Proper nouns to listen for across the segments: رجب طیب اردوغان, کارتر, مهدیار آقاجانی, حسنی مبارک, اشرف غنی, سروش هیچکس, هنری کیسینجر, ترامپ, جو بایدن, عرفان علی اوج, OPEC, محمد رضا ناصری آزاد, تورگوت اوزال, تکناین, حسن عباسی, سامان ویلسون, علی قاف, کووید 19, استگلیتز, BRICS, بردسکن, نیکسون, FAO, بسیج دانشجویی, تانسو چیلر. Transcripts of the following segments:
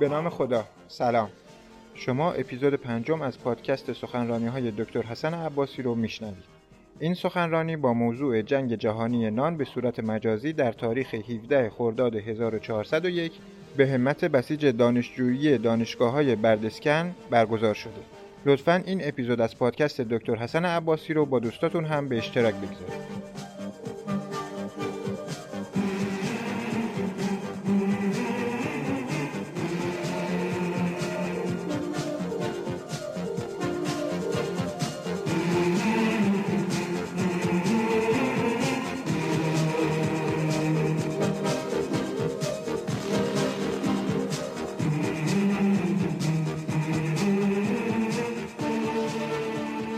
به نام خدا، سلام. شما اپیزود 5 از پادکست سخنرانی‌های دکتر حسن عباسی رو میشنوید. این سخنرانی با موضوع جنگ جهانی نان به صورت مجازی در تاریخ 17 خرداد 1401 به همت بسیج دانشجویی دانشگاه‌های بردسکن برگزار شده. لطفاً این اپیزود از پادکست دکتر حسن عباسی رو با دوستاتون هم به اشتراک بگذارید.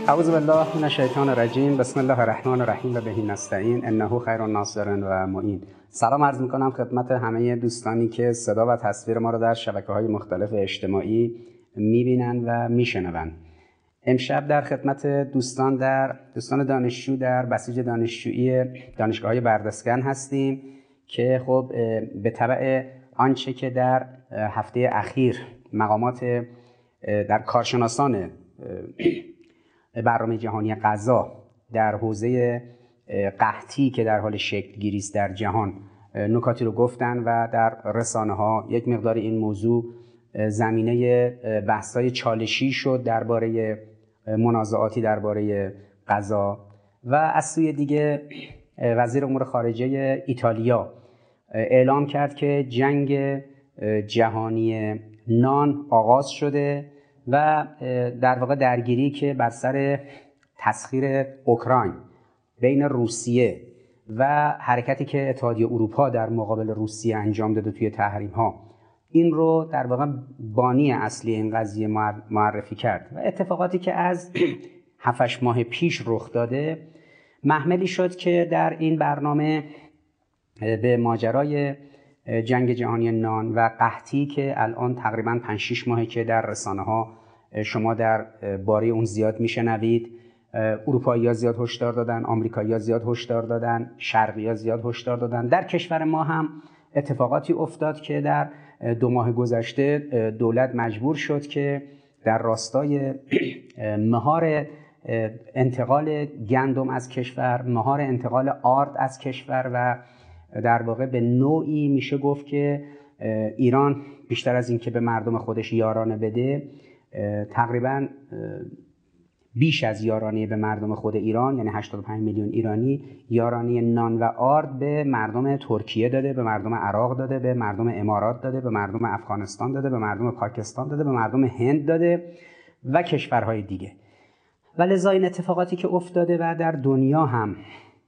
اعوذ بالله من الشیطان الرجیم، بسم الله الرحمن الرحیم و به نستعین انه خیر الناصرین و معین. سلام عرض میکنم خدمت همه دوستانی که صدا و تصویر ما رو در شبکه‌های مختلف اجتماعی میبینن و میشنون. امشب در خدمت دوستان دانشجو در بسیج دانشجویی دانشگاه‌های بردسکن هستیم که خب به تبع آنچه که در هفته اخیر مقامات در کارشناسان برنامه جهانی غذا در حوزه قحطی که در حال شکل گیری است در جهان نکاتی رو گفتن و در رسانه ها یک مقدار این موضوع زمینه بحث‌های چالشی شد درباره منازعاتی درباره غذا. و از سوی دیگه وزیر امور خارجه ایتالیا اعلام کرد که جنگ جهانی نان آغاز شده و در واقع درگیری که بر سر تسخیر اوکراین بین روسیه و حرکتی که اتحادیه اروپا در مقابل روسیه انجام داده توی تحریم‌ها، این رو در واقع بانی اصلی این قضیه معرفی کرد و اتفاقاتی که از 7-8 ماه پیش رخ داده محملی شد که در این برنامه به ماجرای جنگ جهانی نان و قحطی که الان تقریباً 5-6 ماهه که در رسانه‌ها شما در باره اون زیاد میشنوید. اروپایی‌ها زیاد هشدار دادن، آمریکایی‌ها زیاد هشدار دادن، شرقی‌ها زیاد هشدار دادن. در کشور ما هم اتفاقاتی افتاد که در 2 ماه گذشته دولت مجبور شد که در راستای مهار انتقال گندم از کشور، مهار انتقال آرد از کشور و در واقع به نوعی میشه گفت که ایران بیشتر از این که به مردم خودش یارانه بده، تقریبا بیش از یارانه به مردم خود ایران، یعنی 85 میلیون ایرانی، یارانه نان و آرد به مردم ترکیه داده، به مردم عراق داده، به مردم امارات داده، به مردم افغانستان داده، به مردم پاکستان داده، به مردم هند داده و کشورهای دیگه. و لذا این اتفاقاتی که افتاده و در دنیا هم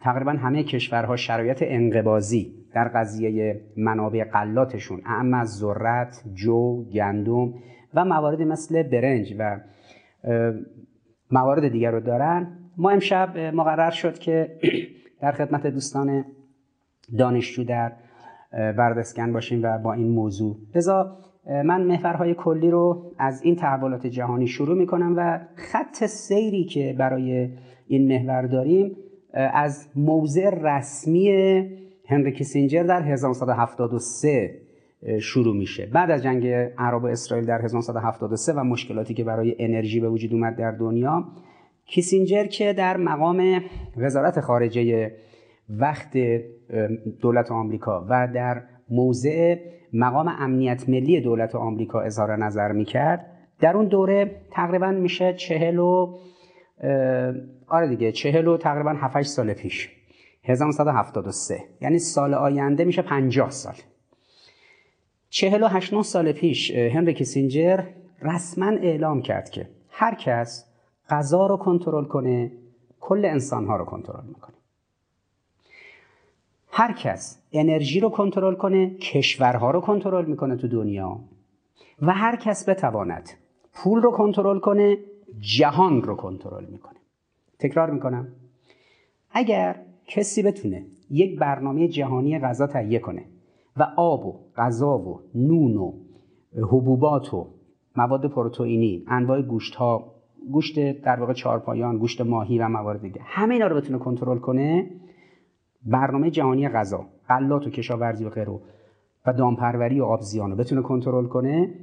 تقریبا همه کشورها شرایط انقباضی در قضیه منابع غلاتشون، اعم از ذرت، جو، گندم و موارد مثل برنج و موارد دیگر رو دارن. ما امشب مقرر شد که در خدمت دوستان دانشجو در بردسکن باشیم و با این موضوع. لذا من محورهای کلی رو از این تحولات جهانی شروع میکنم و خط سیری که برای این محور داریم از موضع رسمی هنری کیسینجر در 1973 شروع میشه. بعد از جنگ عرب و اسرائیل در 1973 و مشکلاتی که برای انرژی به وجود اومد در دنیا، کیسینجر که در مقام وزارت خارجه وقت دولت آمریکا و در موضع مقام امنیت ملی دولت آمریکا اظهار نظر میکرد، در اون دوره تقریبا میشه 40 و تقریبا 7-8 سال پیش، 1973، یعنی سال آینده میشه 50 سال. 48-9 سال پیش هنری کیسینجر رسما اعلام کرد که هر کس غذا رو کنترل کنه کل انسانها رو کنترل میکنه، هر کس انرژی رو کنترل کنه کشورها رو کنترل میکنه تو دنیا، و هر کس بتواند پول رو کنترل کنه جهان رو کنترل میکنه. تکرار میکنم، اگر کسی بتونه یک برنامه جهانی غذا تهیه کنه و آب و غذا و نون و حبوبات و مواد پروتئینی، انواع گوشت ها، گوشت در واقع چهارپایان، گوشت ماهی و موارد دیگه، همه اینا رو بتونه کنترل کنه، برنامه جهانی غذا، غلات و کشاورزی و غیره و دامپروری و آبزیان رو بتونه کنترل کنه،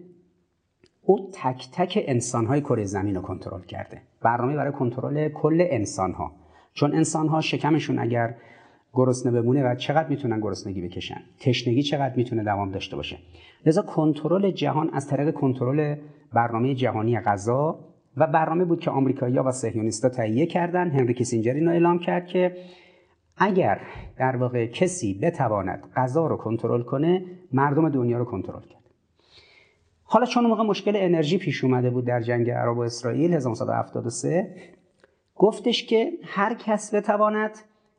او تک تک انسان‌های کره زمین رو کنترل کرده. برنامه برای کنترل کل انسان‌ها، چون انسان‌ها شکمشون اگر گرسنه بمونه و چقدر میتونن گرسنگی بکشن، تشنگی چقدر میتونه دوام داشته باشه. لذا کنترل جهان از طریق کنترل برنامه جهانی غذا و برنامه بود که آمریکایی‌ها و صهیونیست‌ها تهیه کردن. هنری کیسینجر اینو اعلام کرد که اگر در واقع کسی بتواند غذا رو کنترل کنه، مردم دنیا رو کنترل کرد. حالا چون موقع مشکل انرژی پیش اومده بود در جنگ عرب و اسرائیل 1973، گفتش که هر کس بتواند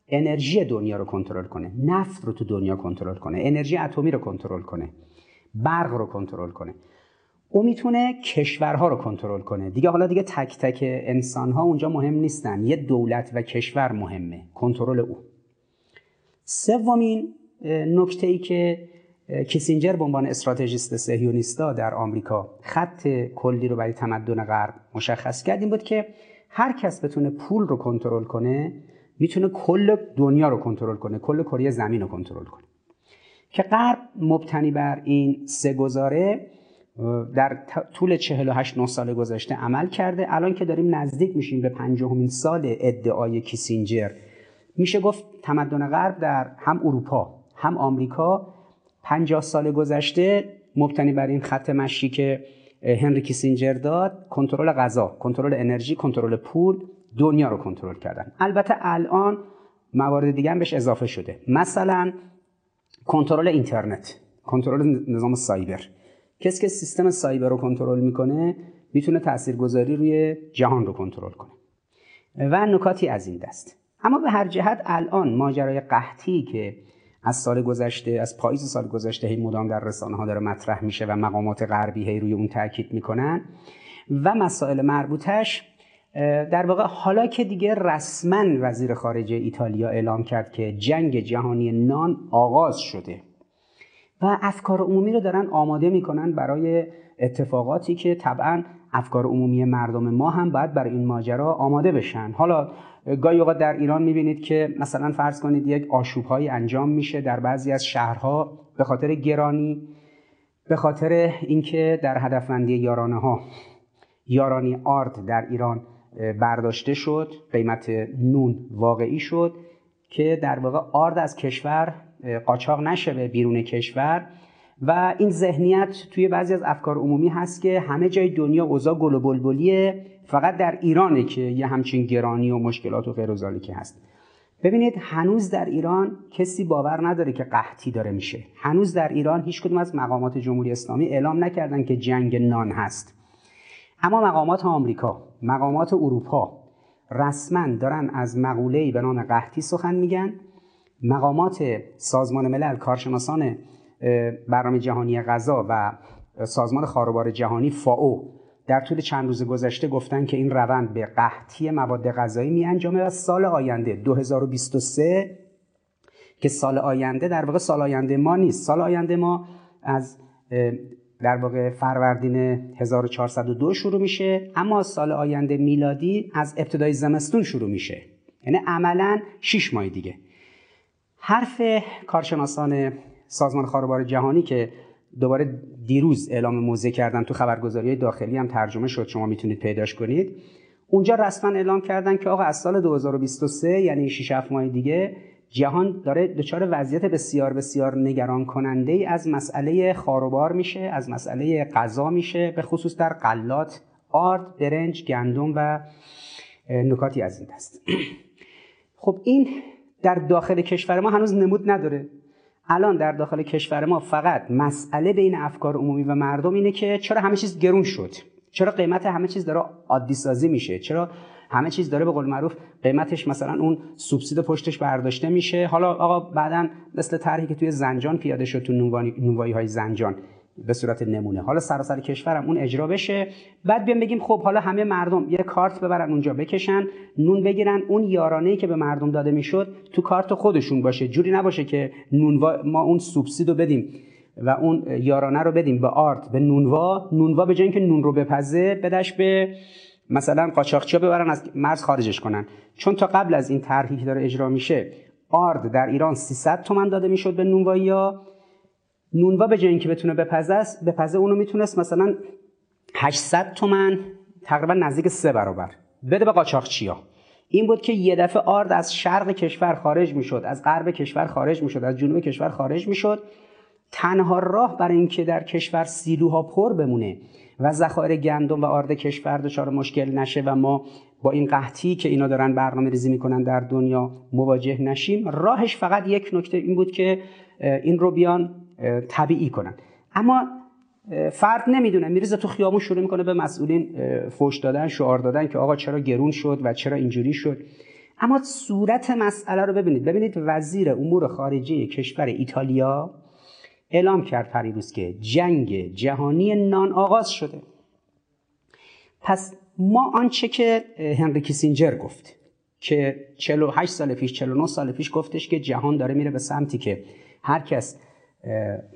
انرژی دنیا رو کنترل کنه، نفت رو تو دنیا کنترل کنه، انرژی اتمی رو کنترل کنه، برق رو کنترل کنه، او میتونه کشورها رو کنترل کنه. دیگه حالا دیگه تک تک انسان‌ها اونجا مهم نیستن، یه دولت و کشور مهمه، کنترل او. سومین نکته‌ای که کیسینجر به عنوان استراتژیست صهیونیستا در آمریکا خط کلی رو برای تمدن غرب مشخص کرد این بود که هر کس بتونه پول رو کنترل کنه، میتونه کل دنیا رو کنترل کنه، کل کره زمین رو کنترل کنه. که غرب مبتنی بر این سه گزاره در طول 48 سال گذشته عمل کرده. الان که داریم نزدیک میشیم به 50مین سال ادعای کیسینجر، میشه گفت تمدن غرب در هم اروپا هم آمریکا 50 سال گذشته مبتنی بر این خط مشی که هنری کیسینجر داد، کنترل غذا، کنترل انرژی، کنترل پول، دنیا رو کنترل کردن. البته الان موارد دیگه هم بهش اضافه شده، مثلا کنترل اینترنت، کنترل نظام سایبر. کسی که سیستم سایبر رو کنترل میکنه میتونه تاثیرگذاری روی جهان رو کنترل کنه و نکاتی از این دست. اما به هر جهت الان ماجرای قحطی که از سال گذشته، از پاییز سال گذشته هی مدام در رسانه‌ها داره مطرح میشه و مقامات غربی هی روی اون تاکید میکنن و مسائل مربوطش، در واقع حالا که دیگه رسما وزیر خارجه ایتالیا اعلام کرد که جنگ جهانی نان آغاز شده و افکار عمومی رو دارن آماده میکنن برای اتفاقاتی که طبعا افکار عمومی مردم ما هم باید برای این ماجرا آماده بشن. حالا گاهی اوقات در ایران میبینید که مثلا فرض کنید یک آشوب‌هایی انجام میشه در بعضی از شهرها به خاطر گرانی، به خاطر اینکه در هدفمندی یارانه ها یارانی آرد در ایران برداشته شد، قیمت نون واقعی شد که در واقع آرد از کشور قاچاق نشه به بیرون کشور و این ذهنیت توی بعضی از افکار عمومی هست که همه جای دنیا اوضاع گل و بلبلیه، فقط در ایرانه که یه همچین گرانی و مشکلات و غیرازالی که هست. ببینید هنوز در ایران کسی باور نداره که قحطی داره میشه. هنوز در ایران هیچ کدوم از مقامات جمهوری اسلامی اعلام نکردن که جنگ نان هست. اما مقامات آمریکا، مقامات اروپا رسما دارن از مقوله‌ای به نام قحطی سخن میگن. مقامات سازمان ملل، کارشناسان برنامه جهانی غذا و سازمان خاروبار جهانی FAO در طول چند روز گذشته گفتن که این روند به قحطی مواد غذایی می‌انجامه و سال آینده 2023 که سال آینده در واقع سال آینده ما نیست، سال آینده ما از در واقع فروردین 1402 شروع میشه، اما سال آینده میلادی از ابتدای زمستون شروع میشه، یعنی عملاً 6 ماه دیگه. حرف کارشناسان سازمان خاروبار جهانی که دوباره دیروز اعلام موضع کردن، تو خبرگزاری‌های داخلی هم ترجمه شد، شما میتونید پیداش کنید، اونجا رسما اعلام کردن که آقا از سال 2023 یعنی 6-7 ماه دیگه جهان داره دچار وضعیت بسیار بسیار نگران کننده ای از مسئله خاروبار میشه، از مسئله غذا میشه، به خصوص در غلات، آرد، برنج، گندم و نکاتی از این دست. خب این در داخل کشور ما هنوز نمود نداره. الان در داخل کشور ما فقط مسئله بین افکار عمومی و مردم اینه که چرا همه چیز گرون شد، چرا قیمت همه چیز داره عادی سازی میشه، چرا همه چیز داره به قول معروف قیمتش مثلا اون سوبسید پشتش برداشته میشه. حالا آقا بعدن مثل طرحی که توی زنجان پیاده شد، تو نونوایی های زنجان به صورت نمونه، حالا سراسر کشورم اون اجرا بشه، بعد بیان بگیم خب حالا همه مردم یه کارت ببرن اونجا بکشن نون بگیرن، اون یارانه‌ای که به مردم داده میشد تو کارت خودشون باشه، جوری نباشه که ما اون سوبسیدو بدیم و اون یارانه رو بدیم به آرد، به نونوا به جای اینکه نون رو بپزه بدش به مثلا قاچاقچی‌ها ببرن از مرز خارجش کنن. چون تا قبل از این طرحی که داره اجرا میشه آرد در ایران 300 تومان داده میشد به نونوایی‌ها نونوا به جای اینکه بتونه بپزه اونو میتونست مثلا 800 تومن تقریبا نزدیک 3 برابر بده به قاچاقچیا. این بود که یه دفعه آرد از شرق کشور خارج میشد، از غرب کشور خارج میشد، از جنوب کشور خارج میشد. تنها راه برای اینکه در کشور سیلوها پر بمونه و ذخایر گندم و آرد کشور دچار مشکل نشه و ما با این قحطی که اینا دارن برنامه‌ریزی میکنن در دنیا مواجه نشیم، راهش فقط یک نکته این بود که این رو بیان طبیعی کنن. اما فرد نمیدونه، میریزه تو خیابون شروع میکنه به مسئولین فوش دادن، شعار دادن که آقا چرا گرون شد و چرا اینجوری شد. اما صورت مسئله رو ببینید. ببینید وزیر امور خارجه کشور ایتالیا اعلام کرد پریروز که جنگ جهانی نان آغاز شده. پس ما آنچه که هنری کیسینجر گفت که 48 سال پیش 49 سال پیش گفتش که جهان داره میره به سمتی که هر کس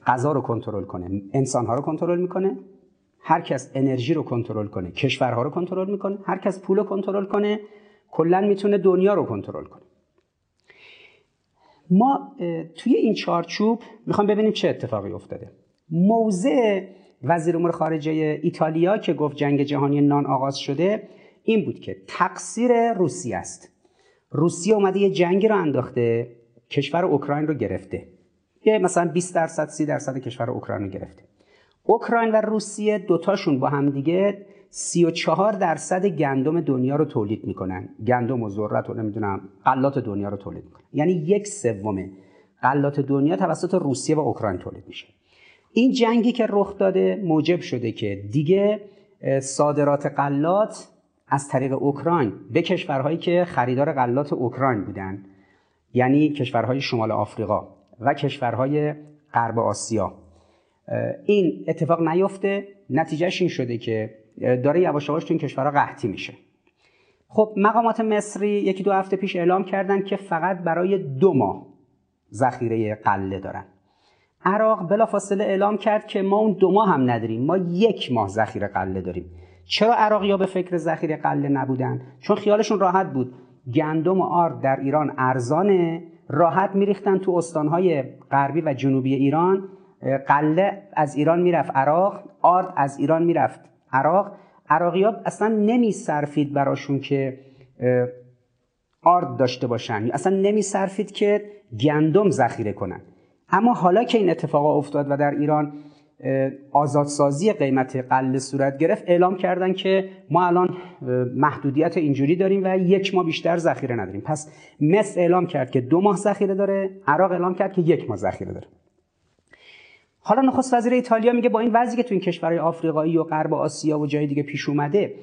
غذا رو کنترل کنه، انسان‌ها رو کنترل میکنه، هر کس انرژی رو کنترل کنه، کشورها رو کنترل میکنه، هر کس پول رو کنترل کنه، کلاً میتونه دنیا رو کنترل کنه. ما توی این چارچوب میخوام ببینیم چه اتفاقی افتاده. موضع وزیر امور خارجه ایتالیا که گفت جنگ جهانی نان آغاز شده این بود که تقصیر روسیه است. روسیه اومده یه جنگی رو انداخته، کشور اوکراین رو گرفته، یه مثلا 20% 30% کشور اوکراین رو گرفته. اوکراین و روسیه دوتاشون با هم دیگه 34% گندم دنیا رو تولید میکنن. گندم و ذرت و نمیدونم غلات دنیا رو تولید میکنن. یعنی 1/3 غلات دنیا توسط روسیه و اوکراین تولید میشه. این جنگی که رخ داده موجب شده که دیگه صادرات غلات از طریق اوکراین به کشورهایی که خریدار غلات اوکراین بودن، یعنی کشورهای شمال آفریقا و کشورهای غرب آسیا، این اتفاق نیفته. نتیجهش این شده که داره یواش یواش تو این کشورها قحطی میشه. خب مقامات مصری 1-2 هفته پیش اعلام کردن که فقط برای 2 ماه ذخیره غله دارن. عراق بلافاصله اعلام کرد که ما اون 2 ماه هم نداریم، ما 1 ماه ذخیره غله داریم. چرا عراقی‌ها به فکر ذخیره غله نبودن؟ چون خیالشون راحت بود، گندم و آرد در ایران ارزانه، راحت میریختن تو استانهای غربی و جنوبی ایران، غله از ایران میرفت عراق، آرد از ایران میرفت عراق. عراقی‌ها اصلا نمی‌صرفید براشون که آرد داشته باشن، اصلا نمی‌صرفید که گندم ذخیره کنن. اما حالا که این اتفاق افتاد و در ایران آزادسازی قیمت غله صورت گرفت، اعلام کردن که ما الان محدودیت اینجوری داریم و 1 ماه بیشتر ذخیره نداریم. پس مصر اعلام کرد که 2 ماه ذخیره داره، عراق اعلام کرد که 1 ماه ذخیره داره. حالا نخست وزیر ایتالیا میگه با این وضعی که تو این کشورهای آفریقایی و غرب آسیا و جای دیگه پیش اومده،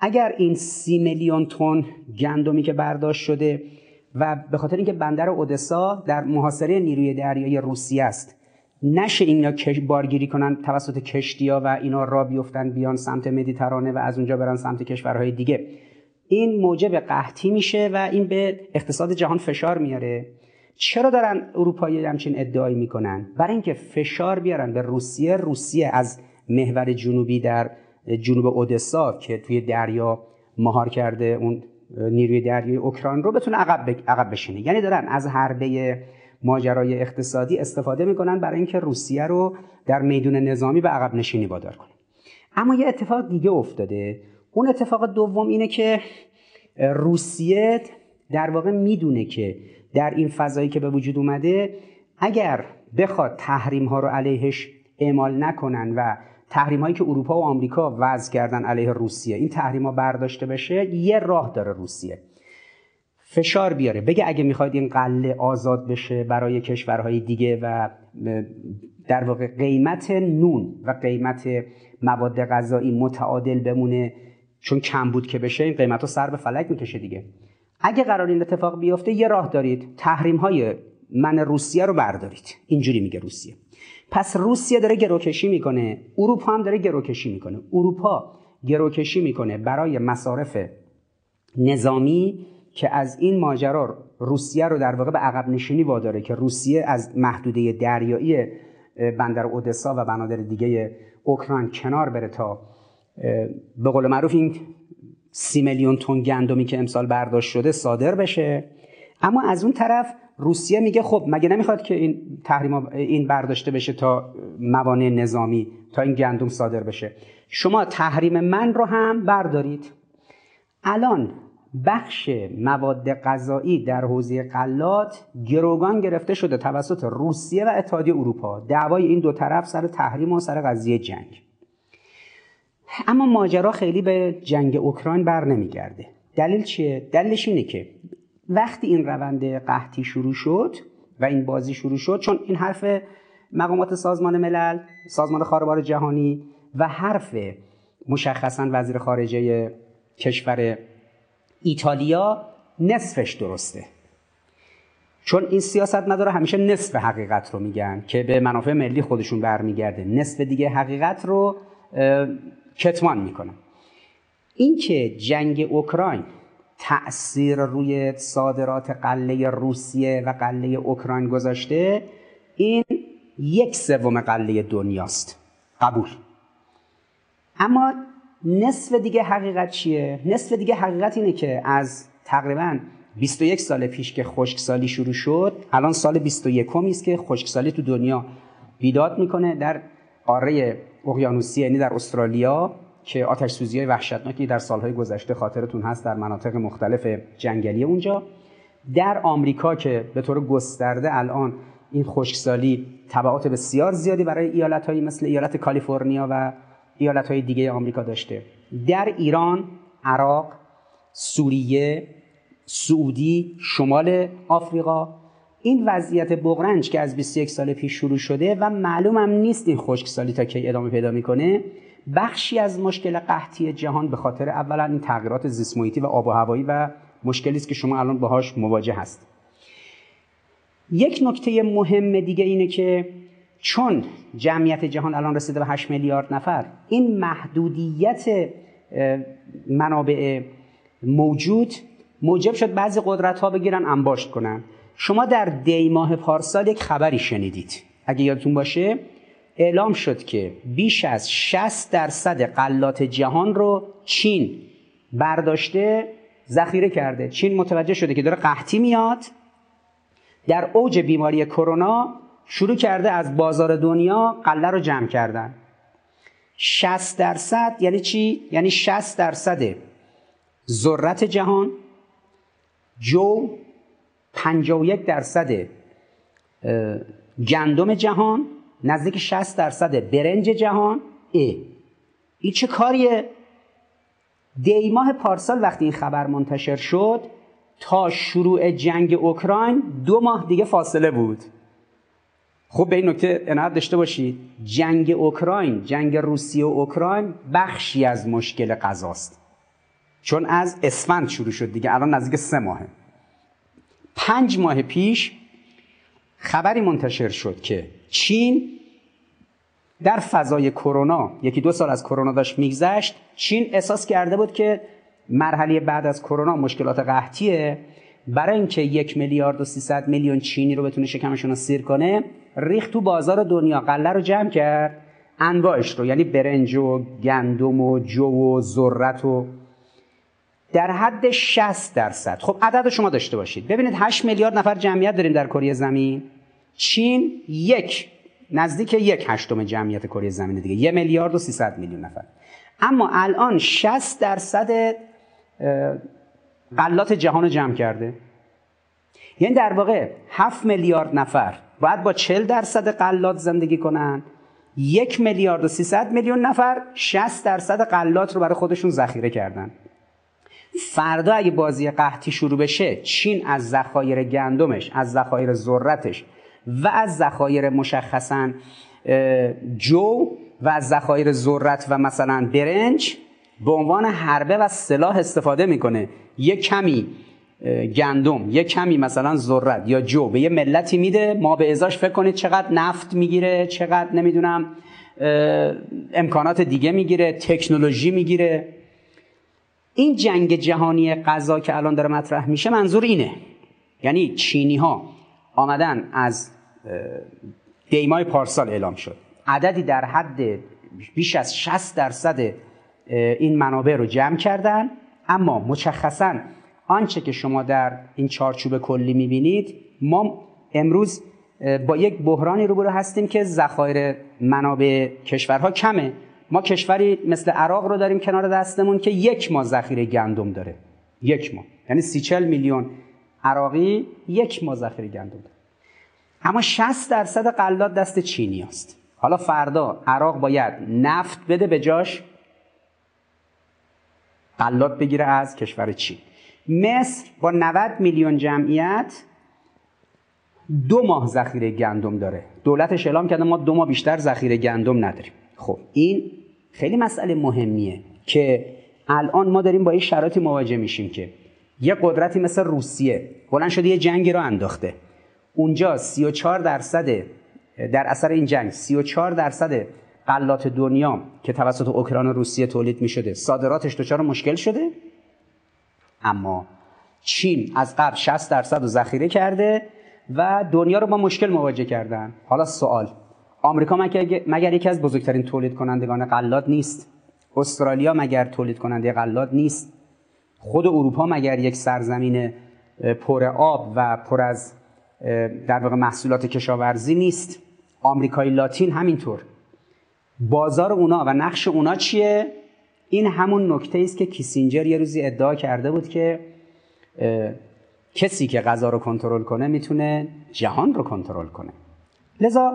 اگر این 30 میلیون تن گندمی که برداشت شده و به خاطر اینکه بندر اودسا در محاصره نیروی دریایی روسیه است، نشه اینا بارگیری کنن توسط کشتی‌ها و اینا را بیفتن بیان سمت مدیترانه و از اونجا برن سمت کشورهای دیگه، این موجب قحطی میشه و این به اقتصاد جهان فشار میاره. چرا دارن اروپایی همچین ادعایی میکنن؟ برای اینکه فشار بیارن به روسیه. روسیه از محور جنوبی در جنوب اودسا که توی دریا مهار کرده اون نیروی دریایی اوکراین رو بتونه عقب بشینه. یعنی دارن از حربه ماجرای اقتصادی استفاده میکنن برای اینکه روسیه رو در میدون نظامی به عقب نشینی وادار کنه. اما یه اتفاق دیگه افتاده. اون اتفاق دوم اینه که روسیه در واقع میدونه که در این فضایی که به وجود اومده اگر بخواد تحریم ها رو علیهش اعمال نکنن و تحریم هایی که اروپا و آمریکا وضع کردن علیه روسیه این تحریم ها برداشته بشه، یه راه داره روسیه فشار بیاره بگه اگه میخواید این غله آزاد بشه برای کشورهای دیگه و در واقع قیمت نون و قیمت مواد غذایی متعادل بمونه، چون کم بود که بشه این قیمت رو سر به فلک میکشه دیگه. اگه قرار این اتفاق بیفته یه راه دارید، تحریم های من روسیه رو بردارید. اینجوری میگه روسیه. پس روسیه داره گروکشی میکنه، اروپا هم داره گروکشی میکنه. اروپا گروکشی میکنه برای مصارف نظامی که از این ماجرا روسیه رو در واقع به عقب نشینی واداره، که روسیه از محدوده دریایی بندر اودسا و بنادر دیگه اوکراین کنار بره تا به قول معروف این 30 میلیون تن گندمی که امسال برداشت شده صادر بشه. اما از اون طرف روسیه میگه خب مگه نمیخواد که این تحریما این برداشته بشه تا موانع نظامی، تا این گندم صادر بشه، شما تحریم من رو هم بردارید. الان بخش مواد غذایی در حوزه غلات گروگان گرفته شده توسط روسیه و اتحادیه اروپا. دعوای این دو طرف سر تحریم و سر قضیه جنگ. اما ماجرا خیلی به جنگ اوکراین بر نمیگرده. دلیل چیه؟ دلیلش اینه که وقتی این روند قحطی شروع شد و این بازی شروع شد، چون این حرف مقامات سازمان ملل، سازمان خاربار جهانی و حرف مشخصا وزیر خارجه کشور ایتالیا نصفش درسته، چون این سیاست مدارا همیشه نصف حقیقت رو میگن که به منافع ملی خودشون برمیگرده، نصف دیگه حقیقت رو کتمان میکنن. این که جنگ اوکراین تأثیر روی صادرات غله روسیه و غله اوکراین گذاشته، این 1/3 غله دنیاست، قبول. اما نصف دیگه حقیقت چیه؟ نصف دیگه حقیقت اینه که از تقریبا 21 سال پیش که خشکسالی شروع شد، الان سال 21م است که خشکسالی تو دنیا بیداد میکنه. در قاره اقیانوسیه، یعنی در استرالیا، که آتش سوزی‌های وحشتناکی در سالهای گذشته خاطرتون هست در مناطق مختلف جنگلی اونجا، در آمریکا که به طور گسترده الان این خشکسالی تبعات بسیار زیادی برای ایالت‌هایی مثل ایالت کالیفرنیا و ایالت‌های دیگه آمریکا داشته، در ایران، عراق، سوریه، سعودی، شمال آفریقا. این وضعیت بغرنج که از 21 سال پیش شروع شده و معلومم نیست این خشکسالی تا کی ادامه پیدا میکنه، بخشی از مشکل قحطی جهان به خاطر اولا این تغییرات زیست محیطی و آب و هوایی و مشکلی است که شما الان باهاش مواجه هست. یک نکته مهم دیگه اینه که چون جمعیت جهان الان رسیده به 8 میلیارد نفر، این محدودیت منابع موجود موجب شد بعضی قدرت‌ها بگیرن انباشت کنن. شما در دی ماه پارسال یک خبری شنیدید، اگه یادتون باشه اعلام شد که بیش از 60% غلات جهان رو چین برداشته، ذخیره کرده. چین متوجه شده که داره قحطی میاد، در اوج بیماری کرونا شروع کرده از بازار دنیا غله رو جمع کردن. 60% یعنی چی؟ یعنی 60% ذرت جهان، جو 51% گندم جهان، نزدیک 60% برنج جهان. این چه کاریه؟ دی ماه پارسال وقتی این خبر منتشر شد، تا شروع جنگ اوکراین 2 ماه دیگه فاصله بود. خب به این نکته عنایت داشته باشید، جنگ اوکراین، جنگ روسیه و اوکراین بخشی از مشکل غذاست، چون از اسفند شروع شد دیگه، الان نزدیک 3 ماهه. 5 ماه پیش خبری منتشر شد که چین در فضای کرونا، 1-2 سال از کرونا داشت میگذشت، چین احساس کرده بود که مرحله بعد از کرونا مشکلات قحطیه، برای اینکه 1,300,000,000 چینی رو بتونه شکمشون رو سیر کنه، ریخت تو بازار دنیا، غله رو جمع کرد، انواعش رو، یعنی برنج و گندم و جو و ذرت و در حد 60%. خب عدد شما داشته باشید، ببینید 8 میلیارد نفر جمعیت داریم در کره زمین، چین نزدیک 1/8 جمعیت کره زمین دیگه، 1,300,000,000 نفر. اما الان 60% غلات جهان رو جمع کرده، یعنی در واقع 7 میلیارد نفر باید با 40% غلات زندگی کنن، 1,300,000,000 نفر 60% غلات رو برای خودشون ذخیره کردن. فردا اگه بازی قحطی شروع بشه، چین از ذخایر گندمش، از ذخایر ذرتش و از ذخایر مشخصا جو و از ذخایر ذرت و مثلا برنج به عنوان حربه و سلاح استفاده میکنه. یک کمی گندم، یک کمی مثلا ذرت یا جو به یه ملتی میده، ما به ازاش فکر کنید چقدر نفت میگیره، چقدر نمیدونم امکانات دیگه میگیره، تکنولوژی میگیره. این جنگ جهانی غذا که الان داره مطرح میشه منظور اینه، یعنی چینی ها آمدن از دیمای پارسال اعلام شد عددی در حد بیش از 60% این منابع رو جمع کردن، اما مشخصا آنچه که شما در این چارچوب کلی میبینید ما امروز با یک بحرانی روبرو هستیم که ذخایر منابع کشورها کمه. ما کشوری مثل عراق رو داریم کنار دستمون که یک ماه ذخیره گندم داره، یک ماه، یعنی 30-40 میلیون عراقی یک ماه ذخیره گندم داره، اما 60% غلات دست چینی است. حالا فردا عراق باید نفت بده، به جاش غلات بگیره از کشور چین. مصر با 90 میلیون جمعیت 2 ماه ذخیره گندم داره، دولتش اعلام کرده ما 2 ماه بیشتر ذخیره گندم نداریم. خب این خیلی مسئله مهمیه که الان ما داریم با این شرایطی مواجه میشیم که یه قدرتی مثل روسیه بلند شده یه جنگی رو انداخته، اونجا 34% در اثر این جنگ 34% غلات دنیا که توسط اوکراین و روسیه تولید میشده صادراتش دچار مشکل شده، اما چین از قبل 60% رو ذخیره کرده و دنیا رو با مشکل مواجه کردن. حالا سوال، آمریکا مگر یکی از بزرگترین تولید کنندگان غلات نیست؟ استرالیا مگر تولید کننده غلات نیست؟ خود اروپا مگر یک سرزمین پر آب و پر از در واقع محصولات کشاورزی نیست؟ آمریکای لاتین همینطور. بازار اونا و نقش اونا چیه؟ این همون نکته است که کیسینجر یه روزی ادعا کرده بود که کسی که غذا رو کنترل کنه میتونه جهان رو کنترل کنه. لذا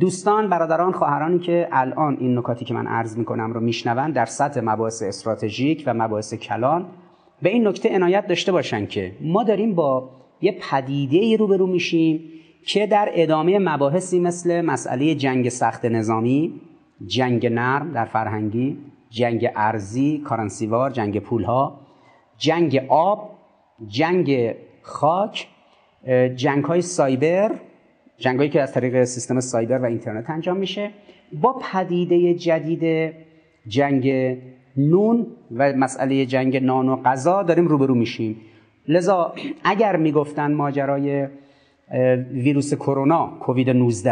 دوستان، برادران، خواهرانی که الان این نکاتی که من عرض میکنم رو میشنون، در سطح مباحث استراتژیک و مباحث کلان به این نکته عنایت داشته باشن که ما داریم با یه پدیده‌ای روبرو میشیم که در ادامه مباحثی مثل مسئله جنگ سخت نظامی، جنگ نرم در فرهنگی، جنگ ارزی، کارنسیوار، جنگ پولها، جنگ آب، جنگ خاک، جنگ‌های سایبر، جنگایی که از طریق سیستم سایبر و اینترنت انجام میشه، با پدیده جدید جنگ نون و مسئله جنگ نان و غذا داریم روبرو میشیم. لذا اگر میگفتن ماجرای ویروس کرونا، کووید 19،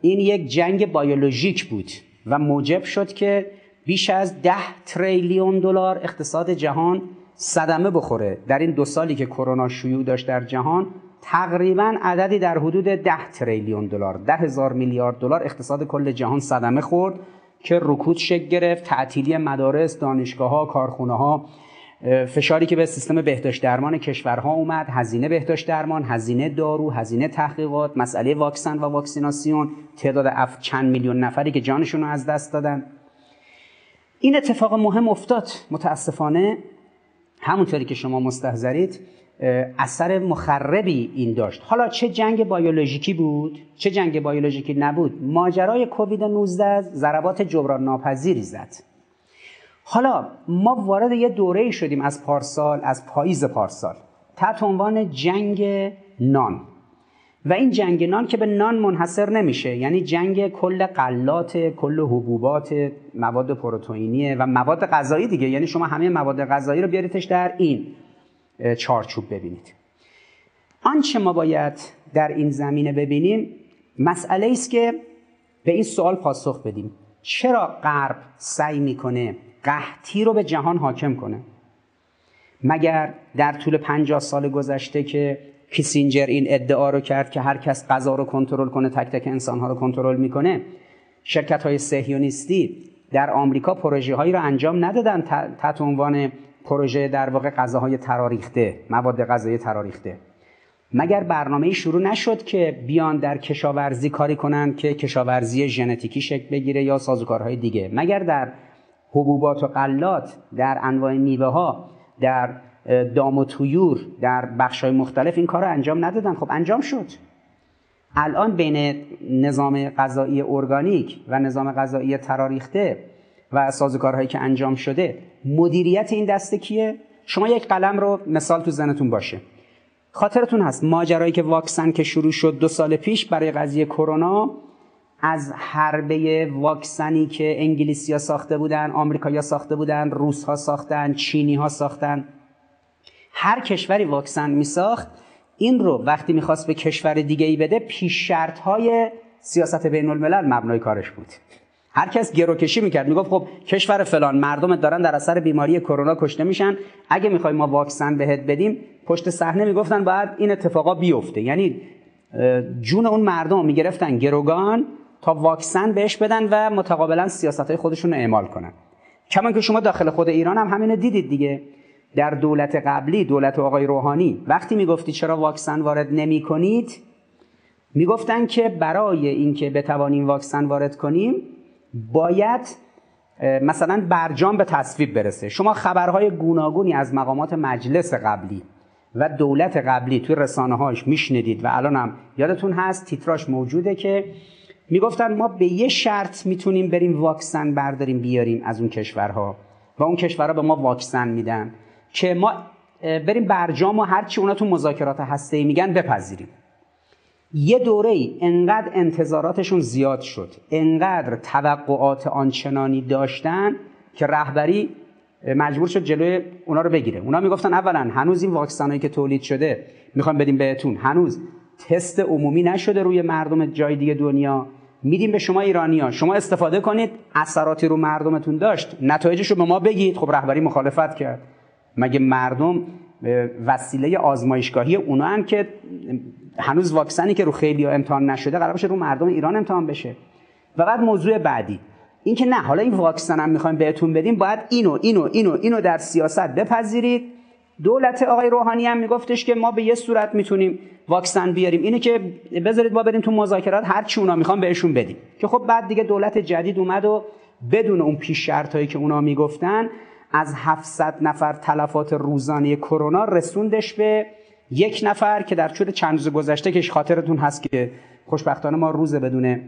این یک جنگ بیولوژیک بود و موجب شد که بیش از 10 تریلیون دلار اقتصاد جهان صدمه بخوره. در این 2 سالی که کرونا شیوع داشت در جهان، تقریباً عددی در حدود 10 تریلیون دلار، 10,000 میلیارد دلار اقتصاد کل جهان صدمه خورد که رکود شکل گرفت، تعطیلی مدارس، دانشگاه‌ها، کارخونه‌ها، فشاری که به سیستم بهداشت درمان کشورها اومد، هزینه بهداشت درمان، هزینه دارو، هزینه تحقیقات، مسئله واکسن و واکسیناسیون، تعداد چند میلیون نفری که جانشون رو از دست دادن. این اتفاق مهم افتاد. متاسفانه همونطوری که شما مستحضرید اثر مخربی این داشت. حالا چه جنگ بیولوژیکی بود، چه جنگ بیولوژیکی نبود، ماجرای کووید 19 ضربات جبران ناپذیری زد. حالا ما وارد یه دوره‌ای شدیم از پارسال، از پاییز پارسال، تحت عنوان جنگ نان، و این جنگ نان که به نان منحصر نمیشه، یعنی جنگ کل غلات، کل حبوبات، مواد پروتئینی و مواد غذایی دیگه، یعنی شما همه مواد غذایی رو بیاریدش در این چارچوب ببینید. آنچه ما باید در این زمینه ببینیم مسئله است که به این سوال پاسخ بدیم: چرا غرب سعی میکنه قحطی رو به جهان حاکم کنه؟ مگر در طول 50 سال گذشته که کیسینجر این ادعا رو کرد که هر کس غذا رو کنترل کنه تک تک انسان‌ها رو کنترل میکنه، شرکت‌های صهیونیستی در آمریکا پروژه‌هایی رو انجام ندادن تحت عنوان پروژه در واقع غذاهای تراریخته، مواد غذایی تراریخته؟ مگر برنامه‌ای شروع نشد که بیان در کشاورزی کاری کنن که کشاورزی ژنتیکی شکل بگیره یا سازوکارهای دیگه؟ مگر در حبوبات و غلات، در انواع میوه‌ها، در دام و طیور، در بخش‌های مختلف این کار رو انجام ندادن؟ خب انجام شد. الان بین نظام غذایی ارگانیک و نظام غذایی تراریخته و سازوکارهایی که انجام شده، مدیریت این دسته کیه؟ شما یک قلم رو مثال تو ذهنتون باشه. خاطرتون هست ماجرایی که واکسن که شروع شد 2 سال پیش برای قضیه کرونا، از حربه واکسنی که انگلیسی‌ها ساخته بودن، آمریکایی‌ها ساخته بودن، روس‌ها ساختن، چینی‌ها ساختن، هر کشوری واکسن میساخت، این رو وقتی میخواست به کشور دیگه‌ای بده، پیش شرط‌های سیاست بین‌الملل مبنای کارش بود. هر کس گروکشی میکرد میگفت خب کشور فلان مردمت دارن در اثر بیماری کرونا کشته میشن، اگه میخوای ما واکسن بهت بدیم، پشت صحنه میگفتن باید این اتفاقا بیفته، یعنی جون اون مردم میگرفتن گروگان تا واکسن بهش بدن و متقابلا سیاستهای خودشون رو اعمال کنن. کما که شما داخل خود ایران هم همینو دیدید دیگه. در دولت قبلی، دولت آقای روحانی، وقتی میگفتی چرا واکسن وارد نمی‌کنید، میگفتن که برای اینکه بتوانیم واکسن وارد کنیم باید مثلا برجام به تصویب برسه. شما خبرهای گوناگونی از مقامات مجلس قبلی و دولت قبلی توی رسانه‌هاش میشنیدید و الان هم یادتون هست تیتراش موجوده که میگفتن ما به یه شرط میتونیم بریم واکسن برداریم بیاریم از اون کشورها و اون کشورها به ما واکسن میدن که ما بریم برجام و هرچی اونا تو مذاکرات هسته‌ای میگن بپذیریم. یه دوره‌ای انقدر انتظاراتشون زیاد شد، انقدر توقعات آنچنانی داشتن که رهبری مجبور شد جلوی اونا رو بگیره. اونا میگفتن اولا هنوز این واکسنایی که تولید شده میخوام بدیم بهتون، هنوز تست عمومی نشده روی مردم جای دیگه دنیا، میدیم به شما ایرانی‌ها، شما استفاده کنید، اثراتی رو مردمتون داشت نتایجش رو به ما بگید. خب رهبری مخالفت کرد، مگه مردم وسیله آزمایشگاهی اونا هم که هنوز واکسنی که رو خیلی‌ها امتحان نشده قرار باشه رو مردم ایران امتحان بشه. و بعد موضوع بعدی این که نه حالا این واکسن هم می‌خوایم بهتون بدیم، باید اینو اینو اینو اینو در سیاست بپذیرید. دولت آقای روحانی هم میگفتش که ما به یه صورت میتونیم واکسن بیاریم، اینه که بذارید ما بریم تو مذاکرات هر چی اونا میخوان بهشون بدیم. که خب بعد دیگه دولت جدید اومد و بدون اون پیش شرطایی که اونا میگفتن از 700 نفر تلفات روزانه کرونا رسوندش به یک نفر که در طول چند روز گذشته که خاطرتون هست که خوشبختانه ما روز بدون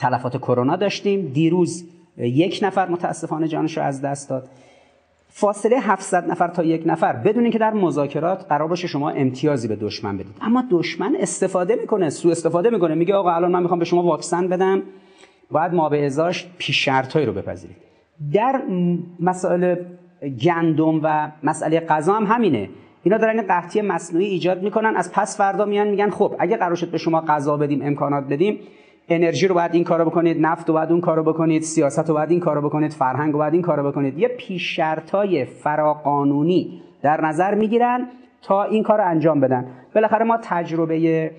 تلفات کرونا داشتیم. دیروز یک نفر متاسفانه جانش رو از دست داد. فاصله 700 نفر تا یک نفر، بدون اینکه در مذاکرات قرار باشه شما امتیازی به دشمن بدید، اما دشمن استفاده میکنه، سوء استفاده میکنه، میگه آقا الان من میخوام به شما واکسن بدم، باید مابعضاش پیش شرطایی رو بپذیرید. در مسائل گندم و مسئله غذا هم همینه. اینا دارن قحطی مصنوعی ایجاد میکنن، از پس فردا میان میگن خب اگه قرار شد به شما غذا بدیم، امکانات بدیم، انرژی رو باید این کارو بکنید، نفت رو باید اون کارو بکنید، سیاست رو باید این کارو بکنید، فرهنگ رو باید این کارو بکنید. یه پیش شرطای فراقانونی در نظر میگیرن تا این کارو انجام بدن. بالاخره ما تجربه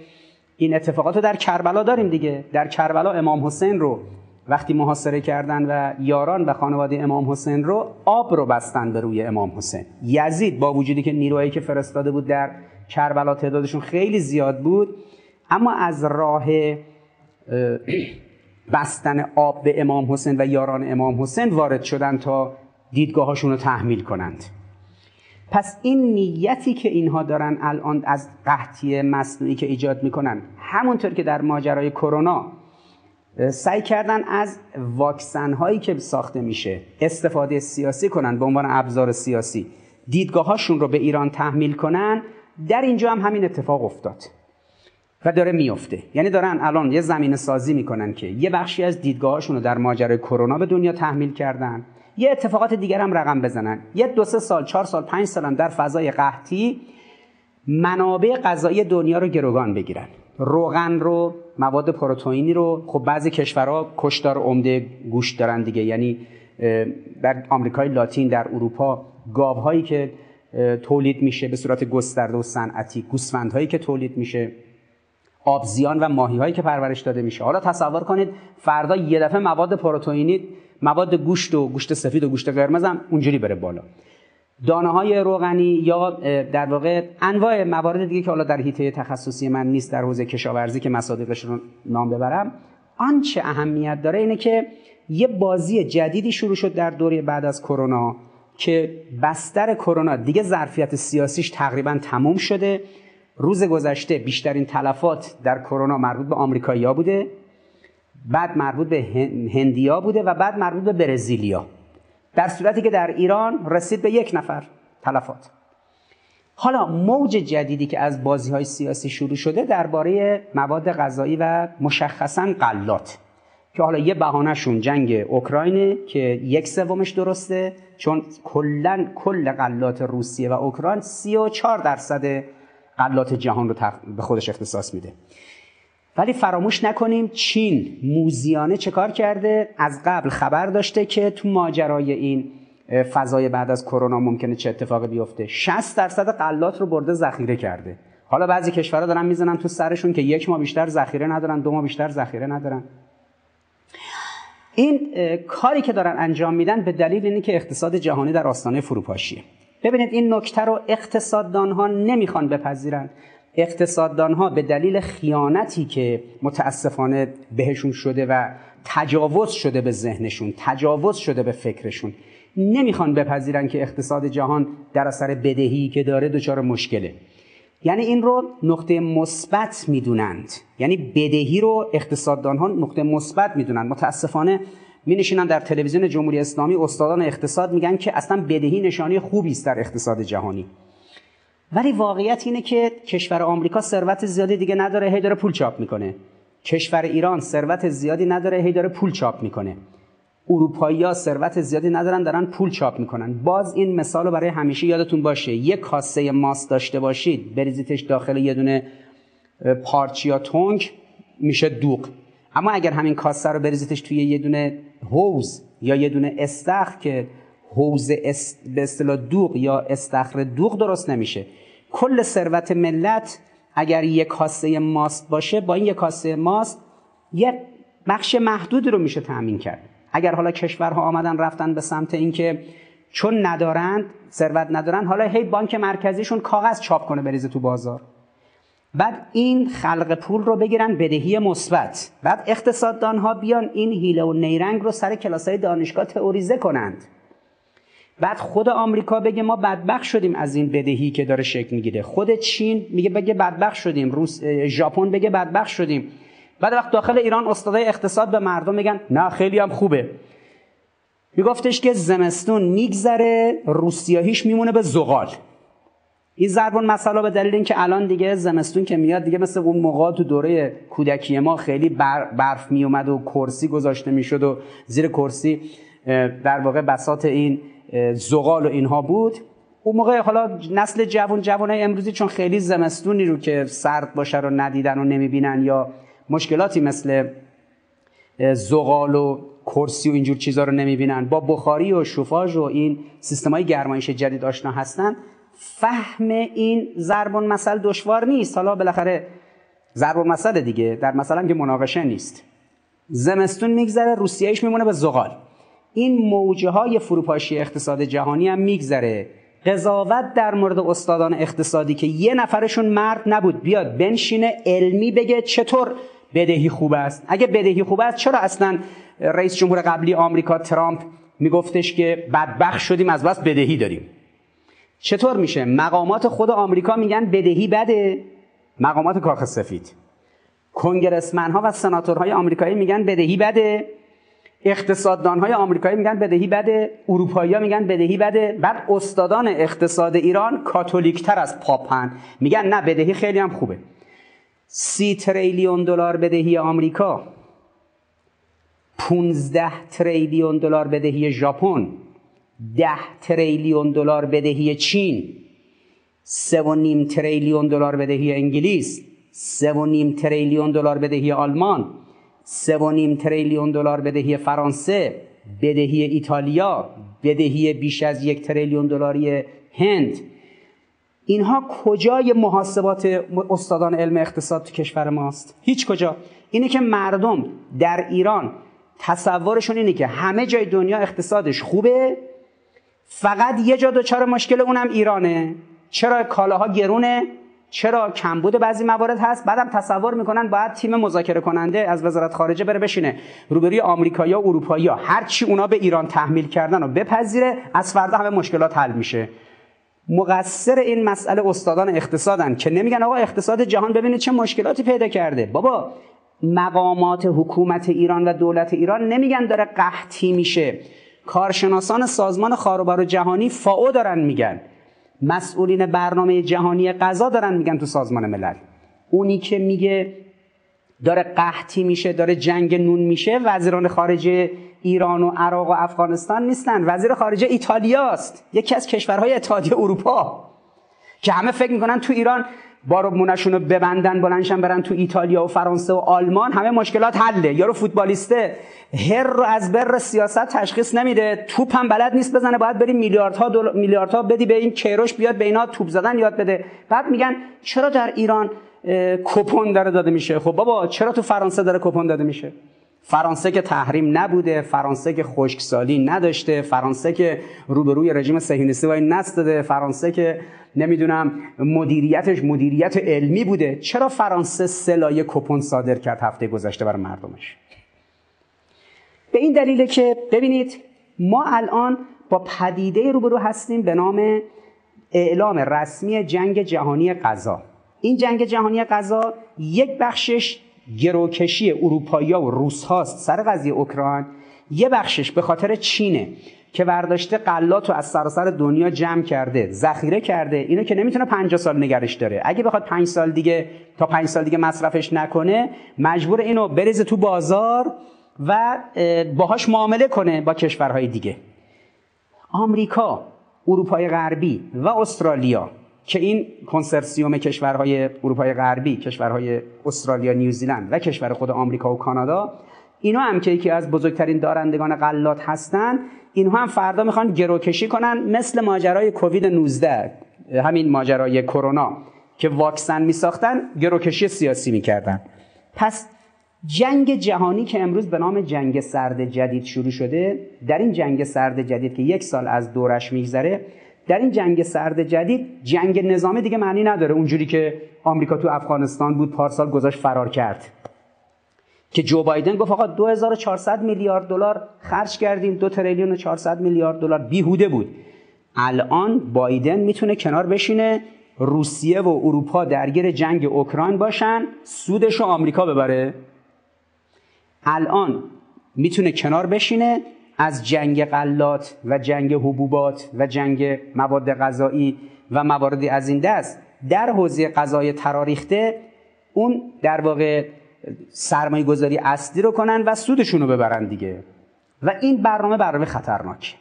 این اتفاقات رو در کربلا داریم دیگه. در کربلا امام حسین رو وقتی محاصره کردن و یاران و خانواده امام حسین رو، آب رو بستن به روی امام حسین. یزید با وجودی که نیروهایی که فرستاده بود در کربلا تعدادشون خیلی زیاد بود، اما از راه بستن آب به امام حسین و یاران امام حسین وارد شدن تا دیدگاهاشون رو تحمیل کنند. پس این نیتی که اینها دارن الان از قحطی مصنوعی که ایجاد میکنن، همونطور که در ماجرای کرونا سعی کردن از واکسن هایی که ساخته میشه استفاده سیاسی کنن به عنوان ابزار سیاسی، دیدگاهاشون رو به ایران تحمیل کنن، در اینجا هم همین اتفاق افتاد و داره میفته. یعنی دارن الان یه زمینه سازی میکنن که یه بخشی از دیدگاهاشون رو در ماجرای کرونا به دنیا تحمیل کردن، یه اتفاقات دیگر هم رقم بزنن. یه 2-3 سال 4 سال 5 سال هم در فضای قحطی منابع غذایی دنیا رو گروگان بگیرن، روغن رو، مواد پروتئینی رو. خب بعضی کشورها کشدار عمده گوشت دارن دیگه، یعنی در آمریکای لاتین، در اروپا گاوهایی که تولید میشه به صورت گسترده و صنعتی، گوسفندهایی که تولید میشه، آبزیان و ماهی هایی که پرورش داده میشه. حالا تصور کنید فردا یه دفعه مواد پروتئینی، مواد گوشت و گوشت سفید و گوشت قرمز هم اونجوری بره بالا. دانه های روغنی یا در واقع انواع موارد دیگه که حالا در حیطه تخصصی من نیست در حوزه کشاورزی که مصادیقش رو نام ببرم، آنچه اهمیت داره اینه که یه بازی جدیدی شروع شد در دوره بعد از کرونا که بستر کرونا دیگه ظرفیت سیاسیش تقریبا تموم شده. روز گذشته بیشترین تلفات در کرونا مربوط به آمریکایی‌ها بوده، بعد مربوط به هندی‌ها بوده و بعد مربوط به برزیلیا، در صورتی که در ایران رسید به یک نفر تلفات. حالا موج جدیدی که از بازی‌های سیاسی شروع شده درباره مواد غذایی و مشخصاً غلات، که حالا یه بهانه‌شون جنگ اوکراینه که 1/3 درسته، چون کلاً کل غلات روسیه و اوکراین 34% غلات جهان رو به خودش اختصاص میده. ولی فراموش نکنیم چین موذیانه چه کار کرده؟ از قبل خبر داشته که تو ماجرای این فضای بعد از کرونا ممکنه چه اتفاقی بیفته. 60% غلات رو برده ذخیره کرده. حالا بعضی کشورها دارن میزنن تو سرشون که 1 ماه بیشتر ذخیره ندارن، 2 ماه بیشتر ذخیره ندارن. این کاری که دارن انجام میدن به دلیل اینه که اقتصاد جهانی در آستانه فروپاشیه. ببینید این نکته رو اقتصاددانها نمیخوان بپذیرن. اقتصاددانها به دلیل خیانتی که متاسفانه بهشون شده و تجاوز شده به ذهنشون، تجاوز شده به فکرشون، نمیخوان بپذیرن که اقتصاد جهان در اثر بدهی که داره دچار مشکله. یعنی این رو نقطه مثبت میدونند، یعنی بدهی رو اقتصاددانها نقطه مثبت میدونند. متاسفانه مینشینن در تلویزیون جمهوری اسلامی استادان اقتصاد میگن که اصلا بدهی نشانه خوبی است در اقتصاد جهانی، ولی واقعیت اینه که کشور آمریکا ثروت زیادی دیگه نداره، هی داره پول چاپ میکنه. کشور ایران ثروت زیادی نداره، هی داره پول چاپ میکنه. اروپایی‌ها ثروت زیادی ندارن، دارن پول چاپ میکنن. باز این مثالو برای همیشه یادتون باشه. یک کاسه ماست داشته باشید، بریزیتش داخل یه دونه پارچه یا تنگ میشه دوغ. اما اگر همین کاسه رو بریزیتش توی یه دونه حوض یا یه دونه استخر، که حوض به اصطلاح دوغ یا استخر دوغ درست نمیشه. کل ثروت ملت اگر یک کاسه ماست باشه، با این یک کاسه ماست یه بخش محدودی رو میشه تامین کرد. اگر حالا کشورها آمدن رفتن به سمت اینکه چون ندارند، ثروت ندارن، حالا هی بانک مرکزیشون کاغذ چاپ کنه بریزه تو بازار، بعد این خلق پول رو بگیرن بدهی مثبت، بعد اقتصاددانها بیان این هیله و نیرنگ رو سر کلاسای دانشگاه تئوریزه کنند، بعد خود آمریکا بگه ما بدبخت شدیم از این بدهی که داره شکل میگیره، خود چین میگه بگه بدبخت شدیم، ژاپن بگه بدبخت شدیم، بعد وقت داخل ایران استادای اقتصاد به مردم میگن نه خیلی هم خوبه. میگفتش که زمستون میگذره روسیاهیش میمونه به زغال. این ضربون مثلا به دلیل اینکه الان دیگه زمستون که میاد دیگه مثل اون موقع تو دوره کودکی ما خیلی برف میومد و کرسی گذاشته میشد و زیر کرسی در واقع بساط این زغال و اینها بود. اون موقع حالا نسل جوانای امروزی چون خیلی زمستونی رو که سرد باشه رو ندیدن و نمیبینن یا مشکلاتی مثل زغال و کرسی و اینجور چیزا رو نمیبینن، با بخاری و شوفاژ و این سیستم‌های گرمایش جدید آشنا هستن، فهم این ضرب المثل دشوار نیست. حالا بالاخره ضرب المثل دیگه، در مثل هم که مناقشه نیست. زمستون میگذره روسیه‌ایش میمونه به زغال. این موجه های فروپاشی اقتصاد جهانی هم میگذره. قضاوت در مورد استادان اقتصادی که یه نفرشون مرد نبود بیاد بنشینه علمی بگه چطور بدهی خوب است. اگه بدهی خوب است چرا اصلا رئیس جمهور قبلی آمریکا ترامپ میگفتش که بدبخت شدیم از بس بدهی داریم؟ چطور میشه مقامات خود آمریکا میگن بدهی بده؟ مقامات کاخ سفید، کنگرسمن ها و سناتورهای آمریکایی میگن بدهی بده، اقتصاددان های آمریکایی میگن بدهی بده، اروپایی‌ها میگن بدهی بده، بعد استادان اقتصاد ایران کاتولیکتر از پاپن میگن نه بدهی خیلی هم خوبه. 30 تریلیون دلار بدهی آمریکا، 15 تریلیون دلار بدهی ژاپن، 10 تریلیون دلار بدهی چین، 3.5 تریلیون دلار بدهی انگلیس، 3.5 تریلیون دلار بدهی آلمان، 3.5 تریلیون دلار بدهی فرانسه، بدهی ایتالیا، بدهی بیش از 1 تریلیون دلاری هند. اینها کجای محاسبات استادان علم اقتصاد تو کشور ماست؟ هیچ کجا. اینه که مردم در ایران تصورشون اینه که همه جای دنیا اقتصادش خوبه، فقط یه جا دچار مشکل، اونم ایرانه. چرا کالاها گرونه؟ چرا کمبود بعضی موارد هست؟ بعدم تصور میکنن باید تیم مذاکره کننده از وزارت خارجه بره بشینه روبروی آمریکایی‌ها و اروپایی‌ها، هر چی اونا به ایران تحمیل کردن و بپذیره، از فردا همه مشکلات حل میشه. مقصر این مسئله استادان اقتصادن که نمیگن آقا اقتصاد جهان ببینید چه مشکلاتی پیدا کرده. بابا مقامات حکومت ایران و دولت ایران نمیگن داره قحطی میشه. کارشناسان سازمان خاروبار جهانی FAO دارن میگن، مسئولین برنامه جهانی غذا دارن میگن تو سازمان ملل. اونی که میگه داره قحطی میشه، داره جنگ نون میشه، وزیران خارجه ایران و عراق و افغانستان نیستن، وزیر خارجه ایتالیاست، یکی از کشورهای اتحادیه اروپا، که همه فکر میکنن تو ایران بارمونشونو ببندن بلندشن برن تو ایتالیا و فرانسه و آلمان همه مشکلات حله. یارو فوتبالیسته هر رو از بر سیاست تشخیص نمیده، توپ هم بلد نیست بزنه، باید بریم میلیاردها بدی به این کیروش بیاد به اینا توپ زدن یاد بده. بعد میگن چرا در ایران کوپن داره داده میشه؟ خب بابا چرا تو فرانسه داره کوپن داده میشه؟ فرانسه که تحریم نبوده، فرانسه که خشکسالی نداشته، فرانسه که روبروی رژیم صهیونیستی وای نستاده، فرانسه که نمیدونم مدیریتش مدیریت علمی بوده. چرا فرانسه سه لایه کوپن صادر کرد هفته گذشته برای مردمش؟ به این دلیله که ببینید ما الان با پدیده روبرو هستیم به نام اعلام رسمی جنگ جهانی غذا. این جنگ جهانی غذا یک بخشش گروکشی اروپایی‌ها و روس‌هاست سر قضیه اوکراین، یه بخشش به خاطر چینه که ورداشته غلات رو از سراسر دنیا جمع کرده، ذخیره کرده، اینو که نمیتونه 50 سال نگرش داره. اگه بخواد 5 سال دیگه تا 5 سال دیگه مصرفش نکنه، مجبور اینو بریزه تو بازار و باهاش معامله کنه با کشورهای دیگه. آمریکا، اروپای غربی و استرالیا که این کنسرسیوم کشورهای اروپای غربی، کشورهای استرالیا، نیوزیلند و کشور خود آمریکا و کانادا، اینا هم که یکی از بزرگترین دارندگان غلات هستن، اینها هم فردا میخوان گروکشی کنن مثل ماجرای کووید 19، همین ماجرای کرونا که واکسن میساختن گروکشی سیاسی میکردن. پس جنگ جهانی که امروز به نام جنگ سرد جدید شروع شده، در این جنگ سرد جدید که یک سال از دورش میگذره، در این جنگ سرد جدید جنگ نظامی دیگه معنی نداره. اونجوری که آمریکا تو افغانستان بود پارسال گذاشت فرار کرد که جو بایدن گفت آقا 2400 میلیارد دلار خرج کردیم، 2,400 میلیارد دلار بیهوده بود. الان بایدن میتونه کنار بشینه، روسیه و اروپا درگیر جنگ اوکراین باشن، سودشو آمریکا ببره. الان میتونه کنار بشینه از جنگ غلات و جنگ حبوبات و جنگ مواد غذایی و مواردی از این دست در حوزه غذای تراریخته اون در واقع سرمایه گذاری اصلی رو کنن و سودشون رو ببرن دیگه. و این برنامه خطرناک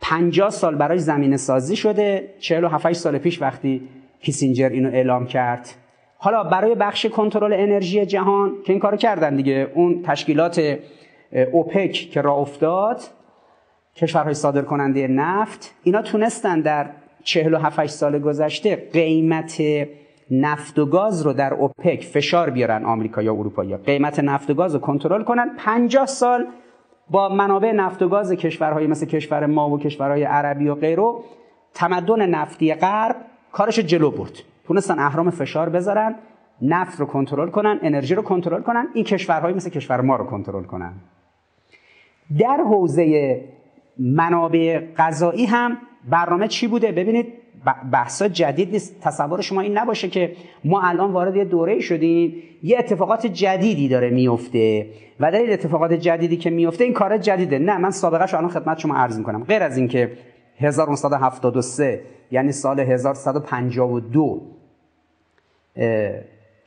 50 سال برای زمینه سازی شده. 47 سال پیش وقتی کیسینجر اینو اعلام کرد، حالا برای بخش کنترل انرژی جهان که این کارو کردن دیگه، اون تشکیلات اوپک که راه افتاد، کشورهای صادر کننده نفت، اینا تونستن در 47 سال گذشته قیمت نفت و گاز رو در اوپک فشار بیارن، آمریکا یا اروپا یا قیمت نفت و گاز رو کنترل کنن. 50 سال با منابع نفت و گاز کشورهای مثل کشور ما و کشورهای عربی و غیره، تمدن نفتی غرب کارش جلو برد، تونستن اهرام فشار بذارن، نفت رو کنترل کنن، انرژی رو کنترل کنن، این کشورهای مثل کشور ما رو کنترل کنن. در حوزه منابع غذایی هم برنامه چی بوده؟ ببینید بحثا جدید نیست، تصور شما این نباشه که ما الان وارد یه دوره شدیم، یه اتفاقات جدیدی داره میفته و در این اتفاقات جدیدی که میفته این کار جدیده. نه، من سابقه شو الان خدمت شما عرض میکنم. غیر از این که 1973 یعنی سال 1152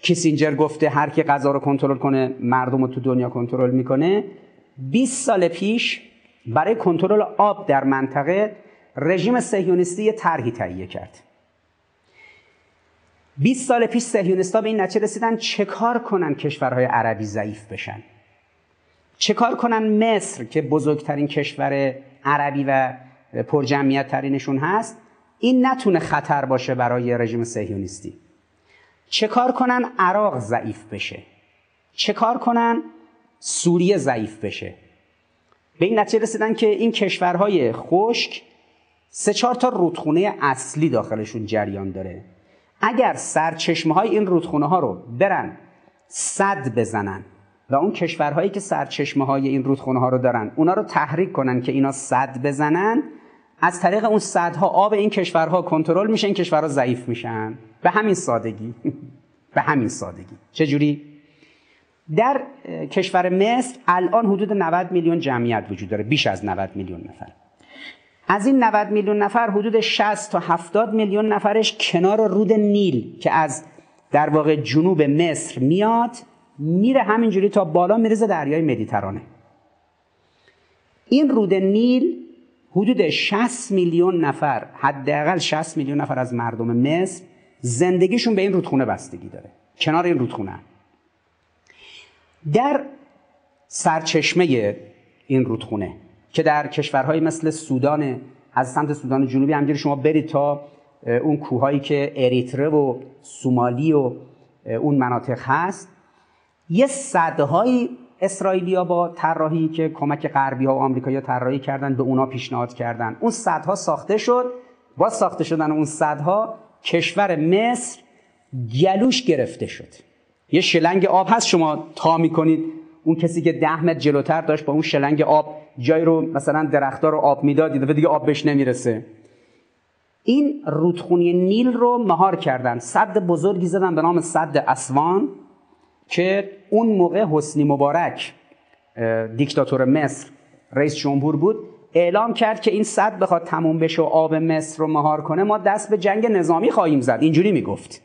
کیسینجر گفته هر کی غذا رو کنترل کنه مردم رو تو دنیا کنترل میکنه، 20 سال پیش برای کنترل آب در منطقه رژیم صهیونیستی طرحی تهیه کرد. 20 سال پیش صهیونیست‌ها به این نتیجه رسیدن چه کار کنن کشورهای عربی ضعیف بشن، چه کار کنن مصر که بزرگترین کشور عربی و پرجمعیت ترینشون هست این نتونه خطر باشه برای رژیم صهیونیستی، چه کار کنن عراق ضعیف بشه، چه کار کنن سوریه ضعیف بشه. به این نتیجه رسیدن که این کشورهای خشک 3-4 تا رودخونه اصلی داخلشون جریان داره، اگر سرچشمه های این رودخونه ها رو برن سد بزنن و اون کشورهایی که سرچشمه های این رودخونه ها رو دارن اونا رو تحریک کنن که اینا سد بزنن، از طریق اون سدها آب این کشورها کنترل میشه، این کشورها ضعیف میشن. به همین سادگی به همین سادگی. چجوری؟ در کشور مصر الان حدود 90 میلیون جمعیت وجود داره، بیش از 90 میلیون نفر. از این 90 میلیون نفر حدود 60 تا 70 میلیون نفرش کنار رود نیل که از در واقع جنوب مصر میاد میره همینجوری تا بالا میرزه دریای مدیترانه. این رود نیل حدود 60 میلیون نفر، حداقل 60 میلیون نفر از مردم مصر زندگیشون به این رودخونه بستگی داره، کنار این رودخونه. در سرچشمه این رودخونه که در کشورهای مثل سودان، از سمت سودان جنوبی همجوری شما برید تا اون کوهایی که اریتره و سومالی و اون مناطق هست، یه سدهای اسرائیلیا با طراحی که کمک غربی ها و آمریکایی‌ها طراحی کردن به اونا پیشنهاد کردن، اون سدها ساخته شد. با ساخته شدن اون سدها کشور مصر گلوش گرفته شد. یه شلنگ آب هست، شما تا میکنید اون کسی که 10 متر جلوتر داشت با اون شلنگ آب جای رو مثلا درخت‌ها رو آب میداد، دیگه آب بهش نمیرسه. این رودخونه نیل رو مهار کردن، سد بزرگی زدن به نام سد اسوان که اون موقع حسنی مبارک دیکتاتور مصر رئیس جمهور بود، اعلام کرد که این سد بخواد تموم بشه و آب مصر رو مهار کنه ما دست به جنگ نظامی خواهیم زد، اینجوری میگفت.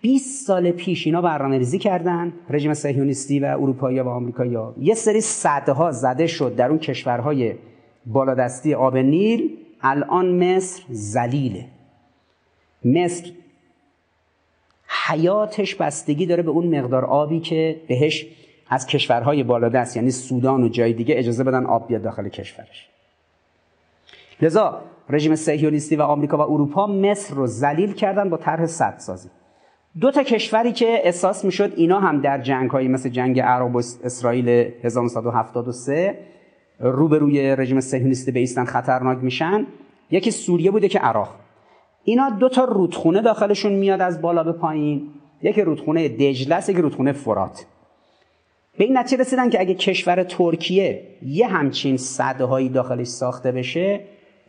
20 سال پیش اینا برنامه‌ریزی کردن، رژیم صهیونیستی و اروپایی و آمریکایی‌ها. یه سری سدها زده شد در اون کشورهای بالادستی آب نیل. الان مصر ذلیله. مصر حیاتش بستگی داره به اون مقدار آبی که بهش از کشورهای بالادست، یعنی سودان و جای دیگه، اجازه بدن آب بیاد داخل کشورش. لذا رژیم صهیونیستی و آمریکا و اروپا مصر رو ذلیل کردن با طرح سدسازی. 2 تا کشوری که احساس میشد اینا هم در جنگ‌های مثل جنگ عرب و اسرائیل 1973 روبروی رژیم صهیونیست بایستن خطرناک میشن، یکی سوریه بوده که عراق. اینا 2 تا رودخونه داخلشون میاد از بالا به پایین، یکی رودخونه دجله، یکی رودخونه فرات. به این نتیجه رسیدن که اگه کشور ترکیه یه همچین سدهایی داخلش ساخته بشه،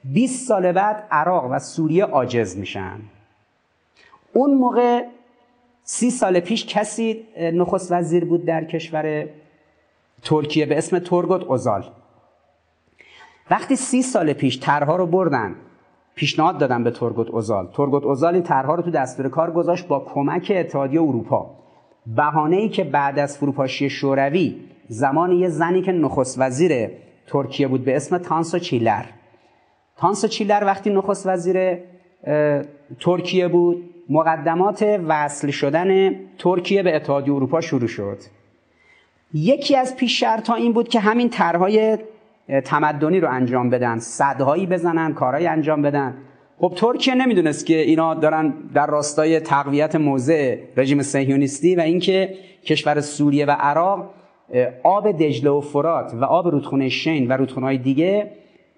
20 سال بعد عراق و سوریه عاجز میشن. اون موقع 30 سال پیش کسی نخست وزیر بود در کشور ترکیه به اسم تورگوت اوزال. وقتی 30 سال پیش طرح‌ها رو بردن پیشنهاد دادن به تورگوت اوزال، تورگوت اوزال این طرح‌ها رو تو دستور کار گذاشت با کمک اتحادیه اروپا. بهانه‌ای که بعد از فروپاشی شوروی زمان یه زنی که نخست وزیر ترکیه بود به اسم تانسو چیلر. تانسو چیلر وقتی نخست وزیر ترکیه بود، مقدمات وصل شدن ترکیه به اتحادیه اروپا شروع شد. یکی از پیش شرط‌ها این بود که همین طرح‌های تمدنی رو انجام بدن، سدهایی بزنن، کارهایی انجام بدن. خب ترکیه نمیدونست که اینا دارن در راستای تقویت موضع رژیم صهیونیستی و اینکه کشور سوریه و عراق آب دجله و فرات و آب رودخونه شین و رودخونه‌های دیگه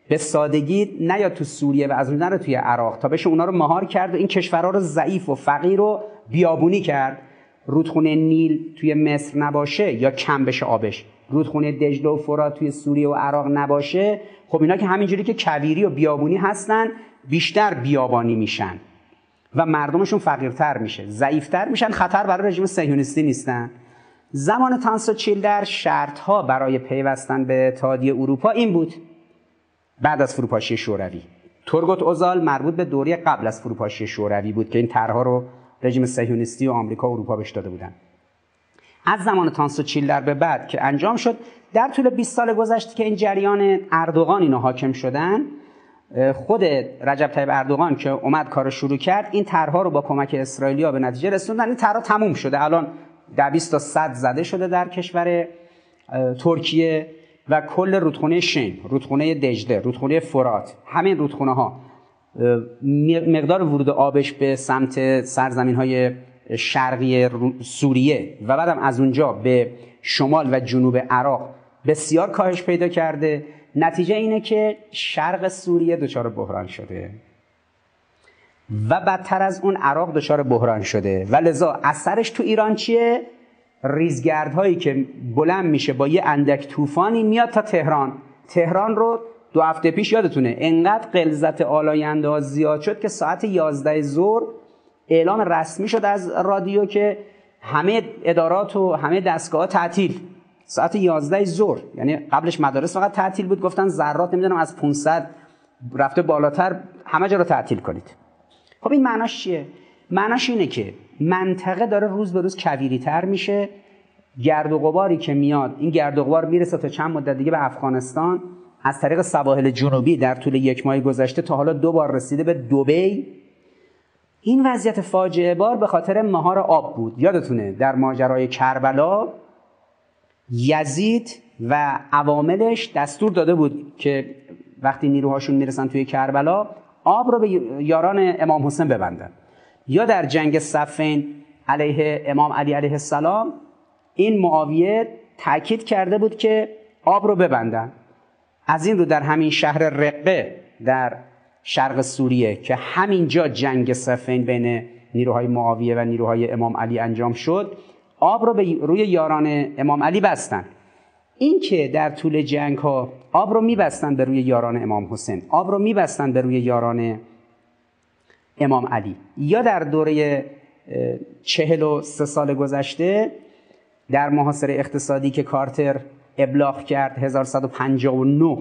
به سادگی نیاد تو سوریه و از اون نره توی عراق، تا بشه اونا رو مهار کرد و این کشورها رو ضعیف و فقیر و بیابونی کرد. رودخونه نیل توی مصر نباشه یا کم بشه آبش، رودخونه دجله و فرات توی سوریه و عراق نباشه، خب اینا که همینجوری که کویری و بیابونی هستن بیشتر بیابانی میشن و مردمشون فقیرتر میشه، ضعیفتر میشن، خطر برای رژیم صهیونیستی نیستن. زمان تانسو چیلر شرط‌ها برای پیوستن به اتحادیه اروپا این بود. بعد از فروپاشی شوروی، تورگوت اوزال مربوط به دوره قبل از فروپاشی شوروی بود که این طرح‌ها رو رژیم صهیونیستی و آمریکا و اروپا بهش داده بودن. از زمان تانسو چیلر به بعد که انجام شد، در طول 20 سال گذشته که این جریان اردوغان اینا حاکم شدن، خود رجب طیب اردوغان که اومد کارو شروع کرد، این طرح‌ها رو با کمک اسرائیلیا به نتیجه رسوندن. این طرح‌ها تموم شده، الان 20 تا 100 زده شده در کشور ترکیه و کل رودخونه شین، رودخونه دجله، رودخونه فرات، همین رودخونه ها مقدار ورود آبش به سمت سرزمین های شرقی سوریه و بعدم از اونجا به شمال و جنوب عراق بسیار کاهش پیدا کرده. نتیجه اینه که شرق سوریه دچار بحران شده و بدتر از اون عراق دچار بحران شده و لذا اثرش تو ایران چیه؟ ریزگردهایی که بلند میشه با یه اندک طوفانی میاد تا تهران. تهران رو 2 هفته پیش یادتونه انقدر غلظت آلاینده‌ها زیاد شد که ساعت 11 ظهر اعلام رسمی شد از رادیو که همه ادارات و همه دستگاه‌ها تعطیل. ساعت 11 ظهر، یعنی قبلش مدارس فقط تعطیل بود، گفتن ذرات نمیدونم از 500 رفته بالاتر همه جا رو تعطیل کنید. خب این معناش چیه؟ معناش اینه که منطقه داره روز به روز کویری‌تر میشه. گرد و غباری که میاد، این گرد و غبار میرسه تا چند مدت دیگه به افغانستان، از طریق سواحل جنوبی در طول 1 ماه گذشته تا حالا 2 بار رسیده به دبی این وضعیت فاجعه بار به خاطر مهار آب بود. یادتونه در ماجرای کربلا یزید و عواملش دستور داده بود که وقتی نیروهاشون میرسن توی کربلا آب رو به یاران امام حسین ببندن. یا در جنگ صفین علیه امام علی علیه السلام این معاویه تأکید کرده بود که آب رو ببندن. از این رو در همین شهر رقه در شرق سوریه که همینجا جنگ صفین بین نیروهای معاویه و نیروهای امام علی انجام شد، آب رو به روی یاران امام علی بستن. این که در طول جنگ ها آب رو میبستن به روی یاران امام حسین، آب رو میبستن به روی یاران امام علی. یا در دوره 43 سال گذشته در محاصره اقتصادی که کارتر ابلاغ کرد 1159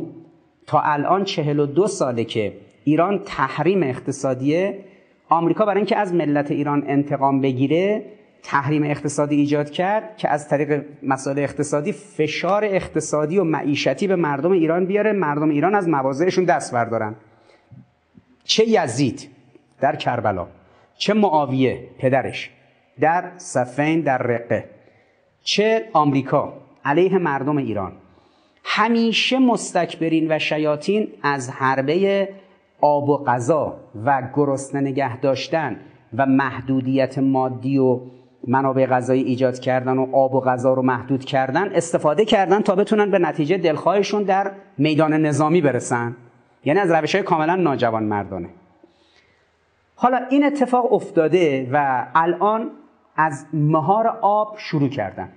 تا الان 42 ساله که ایران تحریم اقتصادیه، آمریکا برای اینکه از ملت ایران انتقام بگیره تحریم اقتصادی ایجاد کرد که از طریق مسائل اقتصادی فشار اقتصادی و معیشتی به مردم ایران بیاره، مردم ایران از مواضعشون دست بردارن. چه یزید در کربلا، چه معاویه پدرش در صفین در رقه، چه آمریکا علیه مردم ایران، همیشه مستکبرین و شیاطین از حربه آب و غذا و گرسنه نگه داشتن و محدودیت مادی و منابع غذایی ایجاد کردن و آب و غذا رو محدود کردن استفاده کردن تا بتونن به نتیجه دلخواهشون در میدان نظامی برسن، یعنی از روش‌های کاملا ناجوانمردانه. حالا این اتفاق افتاده و الان از مهار آب شروع کردن.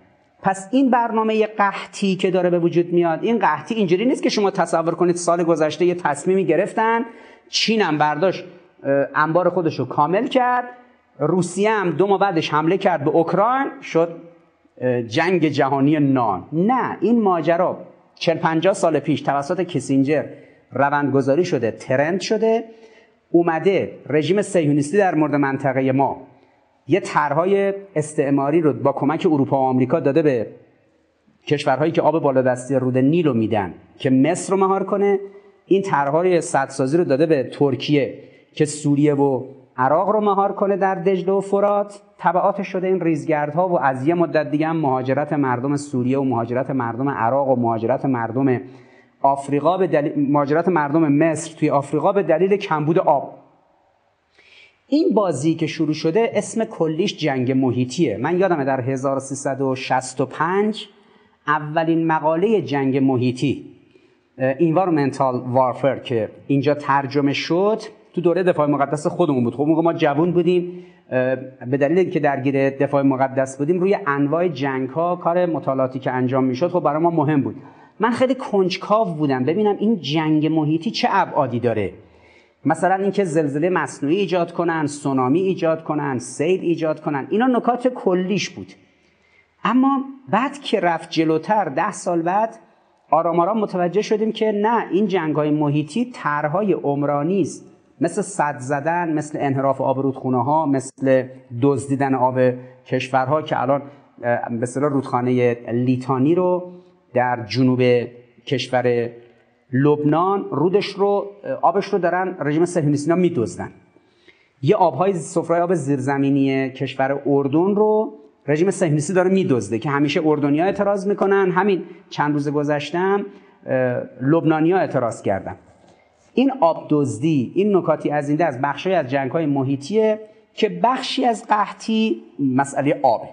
پس این برنامه قحطی که داره به وجود میاد، این قحطی اینجوری نیست که شما تصور کنید سال گذشته یه تصمیمی گرفتن، چین هم برداشت انبار خودش رو کامل کرد، روسیه هم 2 ماه بعدش حمله کرد به اوکراین، شد جنگ جهانی نان. نه، این ماجرا 40-50 سال پیش توسط کیسینجر روندگذاری شده، ترند شده، اومده رژیم صهیونیستی در مورد منطقه ما یه طرح‌های استعماری رو با کمک اروپا و آمریکا داده به کشورهایی که آب بالادستی رود نیل رو میدن که مصر رو مهار کنه، این طرح‌های سدسازی رو داده به ترکیه که سوریه و عراق رو مهار کنه در دجله و فرات. تبعات شده این ریزگردها و از یه مدت دیگه هم مهاجرت مردم سوریه و مهاجرت مردم عراق و مهاجرت مردم آفریقا به دلیل مهاجرت مردم مصر توی آفریقا به دلیل کمبود آب. این بازی که شروع شده اسم کلیش جنگ محیطیه. من یادمه در 1365 اولین مقاله جنگ محیطی Environmental Warfare که اینجا ترجمه شد تو دوره دفاع مقدس خودمون بود. خب موقع ما جوان بودیم، به دلیل اینکه درگیر دفاع مقدس بودیم روی انواع جنگ ها کار مطالعاتی که انجام میشد خب برای ما مهم بود. من خیلی کنجکاو بودم ببینم این جنگ محیطی چه ابعادی داره، مثلا اینکه زلزله مصنوعی ایجاد کنن، سونامی ایجاد کنن، سیل ایجاد کنن، اینا نکات کلیش بود. اما بعد که رفت جلوتر 10 سال بعد آرام آرام متوجه شدیم که نه، این جنگ‌های محیطی طرح‌های عمرانی است، مثل سد زدن، مثل انحراف آب رودخانه‌ها، مثل دزدیدن آب کشورها که الان به اصطلاح رودخانه لیتانی رو در جنوب کشور لبنان رودش رو آبش رو دارن رژیم صهیونیستی‌ها میدزدن. یه آب‌های سفره‌های آب زیرزمینی کشور اردن رو رژیم صهیونیستی داره میدزده که همیشه اردنی‌ها اعتراض میکنن، همین چند روز گذشتم لبنانی‌ها اعتراض کردن. این آب دزدی، این نکاتی از این دست بخشی از جنگ‌های محیطیه که بخشی از قحطی مسئله آبه.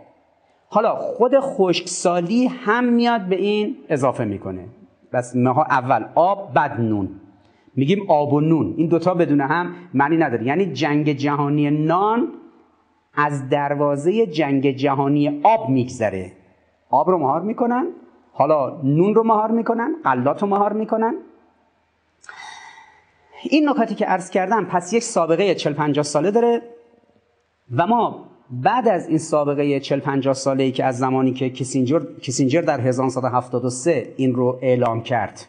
حالا خود خشکسالی هم میاد به این اضافه میکنه. بس ماها اول آب بعد نون، میگیم آب و نون، این دوتا بدون هم معنی نداره. یعنی جنگ جهانی نان از دروازه جنگ جهانی آب میگذره. آب رو مهار میکنن، حالا نون رو مهار میکنن، غلات رو مهار میکنن. این نکاتی که عرض کردم پس یک سابقه 40-50 ساله داره و ما بعد از این سابقه 40-50 ساله‌ای که از زمانی که کیسینجر در 1973 این رو اعلام کرد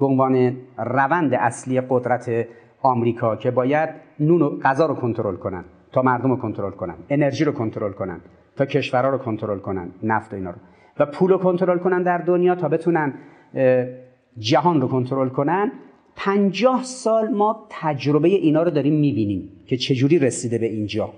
به عنوان روند اصلی قدرت آمریکا که باید نون و غذا رو کنترل کنن تا مردم رو کنترل کنن، انرژی رو کنترل کنن تا کشورها رو کنترل کنن، نفت و اینا رو، و پول رو کنترل کنن در دنیا تا بتونن جهان رو کنترل کنن. 50 سال ما تجربه اینا رو داریم میبینیم که چجوری رسیده به اینجا.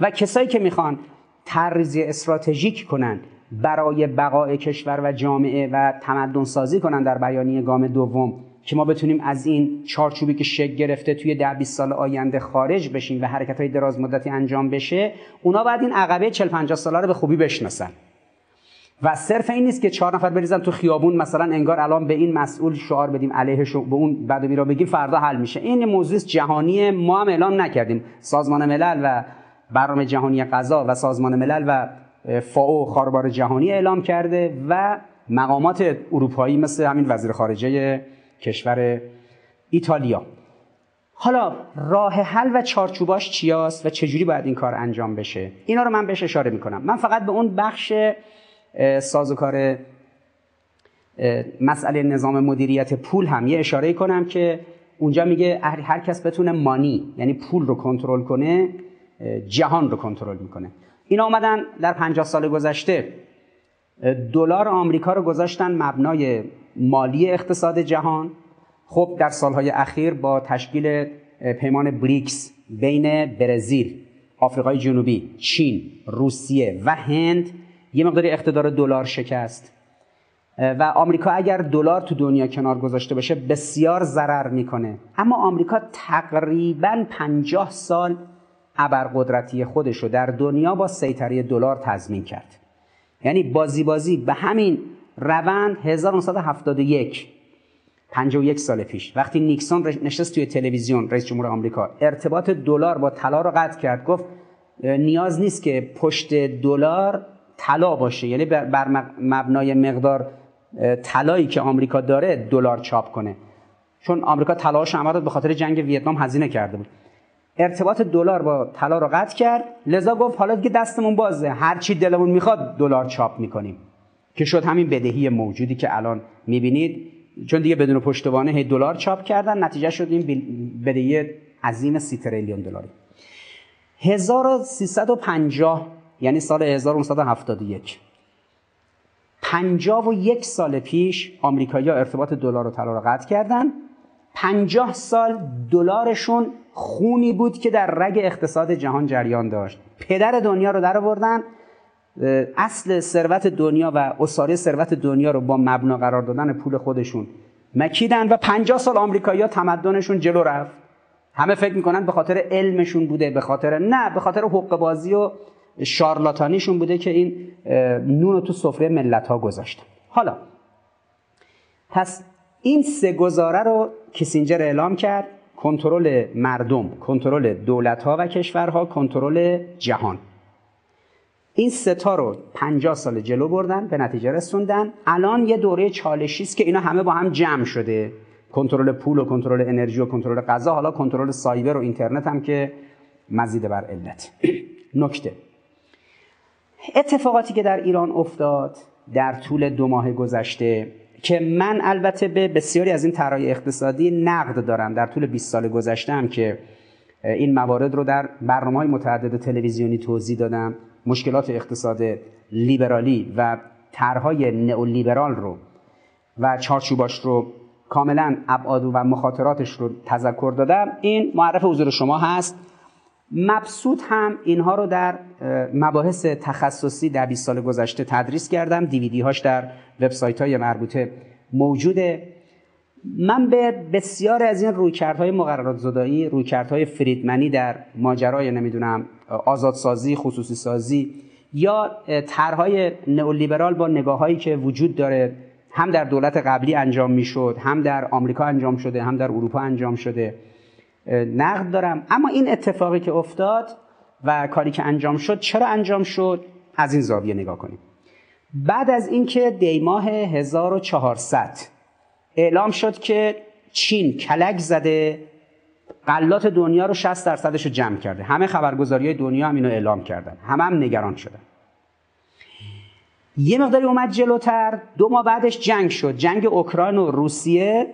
و کسایی که میخوان طرز استراتژیک کنن برای بقای کشور و جامعه و تمدن سازی کنن در بیانیه گام دوم که ما بتونیم از این چارچوبی که شکل گرفته توی 10-20 سال آینده خارج بشیم و حرکت‌های دراز مدتی انجام بشه، اونا باید این عقبه 40-50 ساله رو به خوبی بشناسن. و صرف این نیست که 4 نفر بریزن تو خیابون مثلا انگار الان به این مسئول شعار بدیم علیهش، به اون بعد میرا بگیم فردا حل میشه. این موضوع جهانیه، ما هم اعلام نکردیم. سازمان ملل و برنامه جهانی غذا و سازمان ملل و FAO خاربار جهانی اعلام کرده و مقامات اروپایی مثل همین وزیر خارجه کشور ایتالیا. حالا راه حل و چارچوباش چیاست و چجوری باید این کار انجام بشه، اینا رو من بهش اشاره میکنم. من فقط به اون بخش سازوکار مسئله نظام مدیریت پول هم یه اشاره کنم که اونجا میگه هر کس بتونه مانی، یعنی پول رو کنترل کنه، جهان رو کنترل میکنه. اینا اومدن در 50 سال گذشته دلار آمریکا رو گذاشتن مبنای مالی اقتصاد جهان. خب در سالهای اخیر با تشکیل پیمان BRICS بین برزیل، آفریقای جنوبی، چین، روسیه و هند یه مقداری اقتدار دلار شکست و آمریکا اگر دلار تو دنیا کنار گذاشته باشه بسیار ضرر میکنه. اما آمریکا تقریباً 50 سال ابرقدرتی خودش رو در دنیا با سیطره دلار تضمین کرد. یعنی بازی به همین روند 1971 51 سال پیش وقتی نیکسون نشست توی تلویزیون، رئیس جمهور آمریکا، ارتباط دلار با طلا رو قطع کرد. گفت نیاز نیست که پشت دلار طلا باشه، یعنی بر مبنای مقدار طلایی که آمریکا داره دلار چاپ کنه، چون آمریکا طلاهاش عمدتاً به خاطر جنگ ویتنام هزینه کرده بود. ارتباط دلار با طلا رو قطع کرد، لذا گفت حالا دیگه دستمون بازه، هر چی دلمون میخواد دلار چاپ میکنیم، که شد همین بدهی موجودی که الان میبینید، چون دیگه بدون پشتوانه هی دلار چاپ کردن، نتیجه شد این بدهی عظیم 30 تریلیون دلاری. 1350 یعنی سال 1971، 51 سال پیش آمریکایی‌ها ارتباط دلار و طلا رو قطع کردن. 50 سال دلارشون خونی بود که در رگ اقتصاد جهان جریان داشت. پدر دنیا رو درآوردن، اصل ثروت دنیا و اساره ثروت دنیا رو با مبنا قرار دادن پول خودشون مکیدن و 50 سال آمریکایی‌ها تمدنشون جلو رفت. همه فکر میکنن به خاطر علمشون بوده، به خاطر نه، به خاطر حقه بازی و شارلاتانیشون بوده که این نون رو تو سفره ملت‌ها گذاشتن. حالا پس این سه گزاره رو کیسینجر اعلام کرد: کنترل مردم، کنترل دولت‌ها و کشورها، کنترل جهان. این ستا رو 50 سال جلو بردن، به نتیجه رسوندن. الان یه دوره چالشی است که اینا همه با هم جمع شده: کنترل پول و کنترل انرژی و کنترل غذا، حالا کنترل سایبر و اینترنت هم که مزید بر علت. نکته اتفاقاتی که در ایران افتاد در طول 2 ماه گذشته، که من البته به بسیاری از این طرح‌های اقتصادی نقد دارم، در طول 20 سال گذشته هم که این موارد رو در برنامه‌های متعدد تلویزیونی توضیح دادم، مشکلات اقتصاد لیبرالی و طرح‌های نئولیبرال رو و چارچوباش رو کاملا ابعاد و مخاطراتش رو تذکر دادم. این معرف حضور شما هست. مبسوط هم اینها رو در مباحث تخصصی در 20 سال گذشته تدریس کردم، دیویدی هاش در وبسایت‌های مربوطه موجوده. من به بسیار از این رویکردهای مقررات‌زدایی، رویکردهای فریدمنی در ماجرای نمیدونم آزادسازی، خصوصی سازی یا طرح‌های نئولیبرال با نگاه‌هایی که وجود داره، هم در دولت قبلی انجام میشد، هم در آمریکا انجام شده، هم در اروپا انجام شده، نقد دارم. اما این اتفاقی که افتاد و کاری که انجام شد، چرا انجام شد، از این زاویه نگاه کنیم. بعد از اینکه دیماه 1400 اعلام شد که چین کلک زده، غلات دنیا رو 60%ش رو جمع کرده، همه خبرگزاری‌های دنیا هم اینو اعلام کردن، هم نگران شدن. یه مقداری اومد جلوتر، 2 ماه بعدش جنگ شد، جنگ اوکراین و روسیه.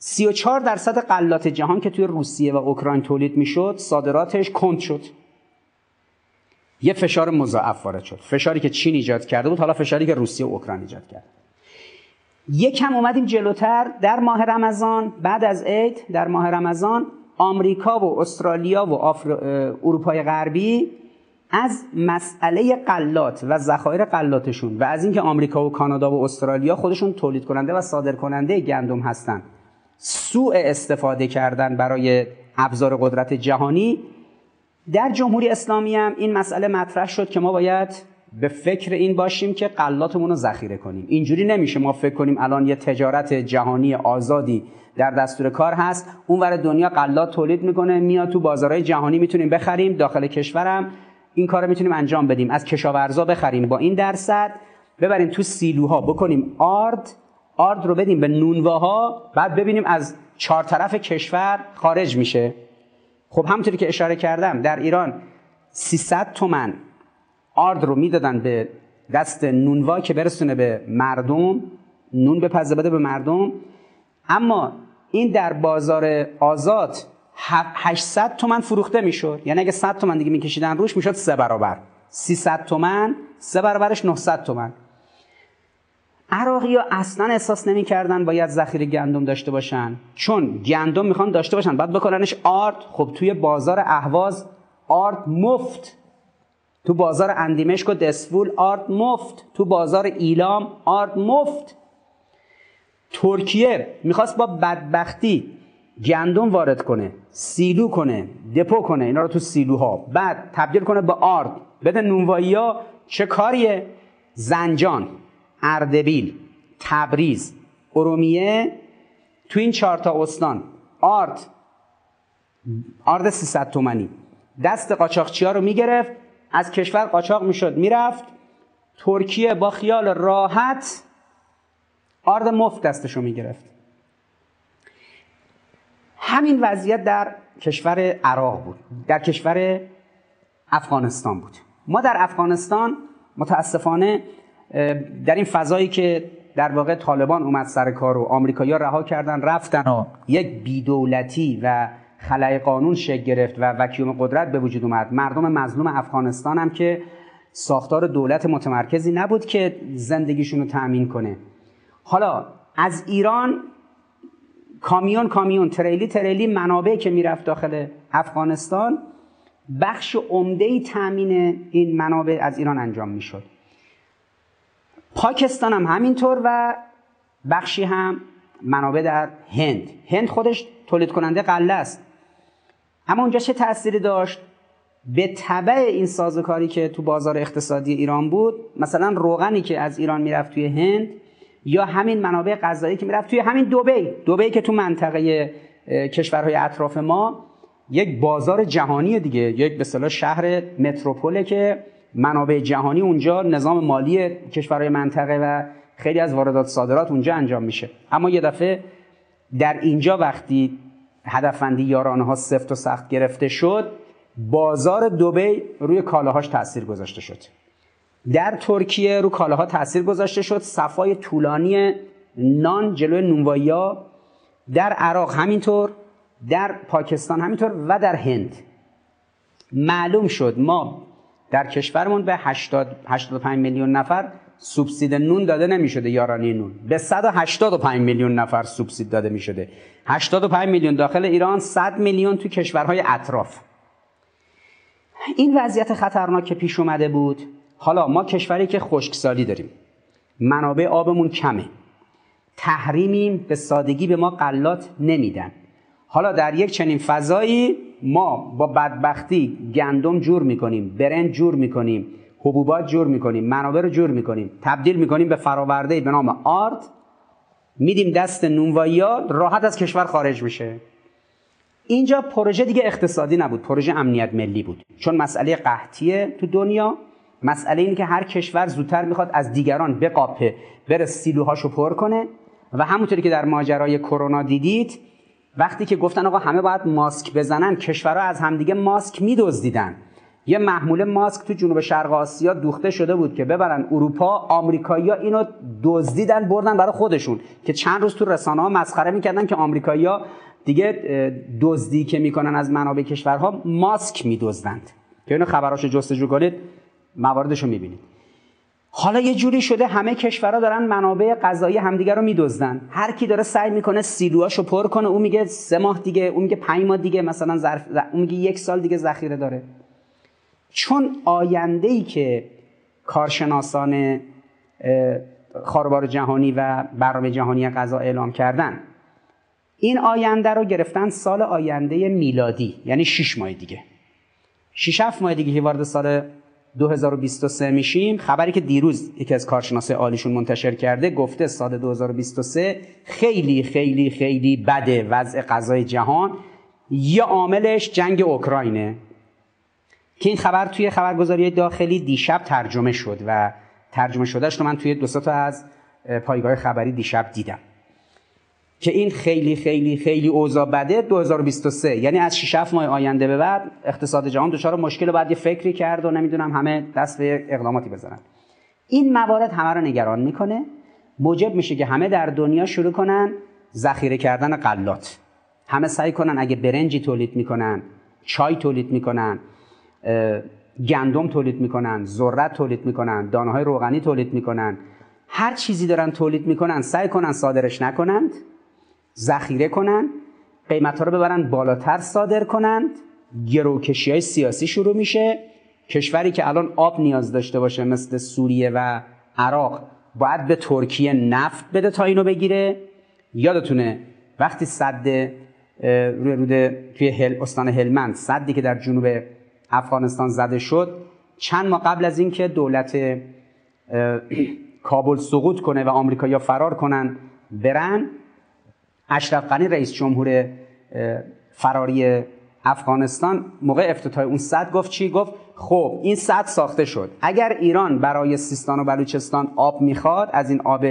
34% غلات جهان که توی روسیه و اوکراین تولید میشد، صادراتش کند شد. یه فشار مضاعف وارد شد، فشاری که چین ایجاد کرده بود، حالا فشاری که روسیه و اوکراین ایجاد کرد. یکم اومدیم جلوتر در ماه رمضان، بعد از عید در ماه رمضان آمریکا و استرالیا و اروپای غربی از مسئله غلات و ذخایر غلاتشون و از اینکه آمریکا و کانادا و استرالیا خودشون تولید کننده و صادر کننده گندم هستن سوء استفاده کردن برای ابزار قدرت جهانی. در جمهوری اسلامی هم این مسئله مطرح شد که ما باید به فکر این باشیم که غلاتمون رو ذخیره کنیم. اینجوری نمیشه ما فکر کنیم الان یه تجارت جهانی آزادی در دستور کار هست، اونور دنیا غلات تولید میکنه میاد تو بازارهای جهانی، میتونیم بخریم، داخل کشورم این کار رو میتونیم انجام بدیم، از کشاورزا بخریم با این درصد ببریم تو سیلوها بکنیم آرد رو بدیم به نونواها، بعد ببینیم از چهار طرف کشور خارج میشه. خب همونطوری که اشاره کردم در ایران 300 تومن آرد رو میدادن به دست نونوا که برسونه به مردم، نون بپزه بده به مردم، اما این در بازار آزاد 800 تومن فروخته میشد. یعنی اگه 100 تومن دیگه میکشیدن روش میشد 3 برابر، 300 تومن 3 برابرش 900 تومن. عراقی‌ها اصلا احساس نمی‌کردن باید ذخیره گندم داشته باشن، چون گندم میخوان داشته باشن بعد بکننش آرد. خب توی بازار اهواز آرد مفت، تو بازار اندیمشک و دسفول آرد مفت، تو بازار ایلام آرد مفت. ترکیه میخواست با بدبختی گندم وارد کنه، سیلو کنه، دپو کنه اینا رو تو سیلوها، بعد تبدیل کنه به آرد بده نونوایی‌ها. چه کاریه؟ زنجان، اردبیل، تبریز، ارومیه، تو این 4 تا استان آرد 300 تومانی دست قاچاقچی‌ها رو میگرفت، از کشور قاچاق میشد میرفت. ترکیه با خیال راحت آرد مفت دستشو میگرفت. همین وضعیت در کشور عراق بود، در کشور افغانستان بود. ما در افغانستان متاسفانه در این فضایی که در واقع طالبان اومد سر کار و آمریکایی‌ها رها کردن رفتن و یک بی‌دولتی و خلای قانون شکل گرفت و وکیوم قدرت به وجود اومد. مردم مظلوم افغانستان هم که ساختار دولت متمرکزی نبود که زندگیشون رو تأمین کنه. حالا از ایران کامیون تریلی منابع که میرفت داخل افغانستان، بخش عمده‌ای تأمین این منابع از ایران انجام میشد. پاکستان هم همینطور و بخشی هم منابع در هند خودش تولید کننده غله است. اما اونجا چه تأثیری داشت؟ به تبع این سازوکاری که تو بازار اقتصادی ایران بود، مثلا روغنی که از ایران میرفت توی هند یا همین منابع غذایی که میرفت توی همین دبی که تو منطقه کشورهای اطراف ما یک بازار جهانی دیگه، یک به اصطلاح شهر متروپوله که منابع جهانی اونجا، نظام مالی کشورهای منطقه و خیلی از واردات صادرات اونجا انجام میشه. اما یه دفعه در اینجا وقتی هدفمندی یارانه ها سفت و سخت گرفته شد، بازار دبی روی کالاهاش تاثیر گذاشته شد، در ترکیه روی کالاها تاثیر گذاشته شد، صفای طولانی نان جلوی نونوایی‌ها، در عراق همینطور، در پاکستان همینطور و در هند. معلوم شد ما در کشورمون به 85 میلیون نفر سوبسید نون داده نمی‌شده، یارانه نون به 185 میلیون نفر سوبسید داده می‌شده. 85 میلیون داخل ایران، 100 میلیون تو کشورهای اطراف. این وضعیت خطرناک که پیش اومده بود. حالا ما کشوری که خشکسالی داریم، منابع آبمون کمه، تحریمیم، به سادگی به ما غلات نمیدن. حالا در یک چنین فضایی ما با بدبختی گندم جور میکنیم، برنج جور میکنیم، حبوبات جور میکنیم، منابع رو جور میکنیم، تبدیل میکنیم به فراورده‌ای به نام آرد، میدیم دست نونوایی‌ها، راحت از کشور خارج میشه. اینجا پروژه دیگه اقتصادی نبود، پروژه امنیت ملی بود، چون مسئله قحطیه تو دنیا، مسئله اینه که هر کشور زودتر میخواد از دیگران بقاپه، بره سیلوهاشو پر کنه. و همونطوری که در ماجرای کرونا دیدید، وقتی که گفتن آقا همه باید ماسک بزنن، کشورها از همدیگه ماسک میدزدیدن. یه محموله ماسک تو جنوب شرق آسیا دوخته شده بود که ببرن اروپا، آمریکایی‌ها اینو دزدیدن بردن برای خودشون، که چند روز تو رسانه‌ها مسخره میکردن که آمریکایی‌ها دیگه دزدی که میکنن از منابع کشورها ماسک میدزدند، که اینو خبراشو جستجو کنید، مواردشو میبینید. حالا یه جوری شده همه کشورها دارن منابع غذایی همدیگه رو میدزدن. هر کی داره سعی میکنه سیلوهاشو پر کنه، اون میگه 3 ماه دیگه، اون میگه 5 ماه دیگه، مثلا اون میگه 1 سال دیگه ذخیره داره. چون آینده‌ای که کارشناسان خاروبار جهانی و برنامه جهانی غذا اعلام کردن، این آینده رو گرفتن سال آینده میلادی، یعنی 6 ماه دیگه، 6-7 ماه دیگه که وارد سال 2023 میشیم. خبری که دیروز یکی از کارشناسای عالیشون منتشر کرده، گفته سال 2023 خیلی خیلی خیلی بده وضع غذای جهان. یه عاملش جنگ اوکراینه که این خبر توی خبرگزاری داخلی دیشب ترجمه شد و ترجمه شدهش رو من توی 2 تا از پایگاه خبری دیشب دیدم که این خیلی خیلی خیلی اوضاع بده 2023، یعنی از 6-7 ماه آینده به بعد اقتصاد جهان دچار مشکل، بعد یه فکری کرد و نمیدونم همه دست به اقداماتی بزنن. این موارد همه رو نگران میکنه، موجب میشه که همه در دنیا شروع کنن ذخیره کردن غلات. همه سعی کنن اگه برنجی تولید میکنن، چای تولید میکنن، گندم تولید میکنن، ذرت تولید میکنن، دانه‌های روغنی تولید میکنن، هر چیزی دارن تولید میکنن، سعی کنن صادرش نکنند، ذخیره کنن، قیمت‌ها رو ببرن بالاتر، صادر کنند. گروکشی‌های سیاسی شروع میشه. کشوری که الان آب نیاز داشته باشه مثل سوریه و عراق باید به ترکیه نفت بده تا اینو بگیره. یادتونه وقتی سد روی رود توی استان هلمند، سدی که در جنوب افغانستان زده شد، چند ماه قبل از اینکه دولت کابل سقوط کنه و آمریکایی‌ها فرار کنن برن، اشرف غنی رئیس جمهور فراری افغانستان موقع افتتاح اون سد گفت چی؟ گفت خب این سد ساخته شد، اگر ایران برای سیستان و بلوچستان آب میخواد، از این آب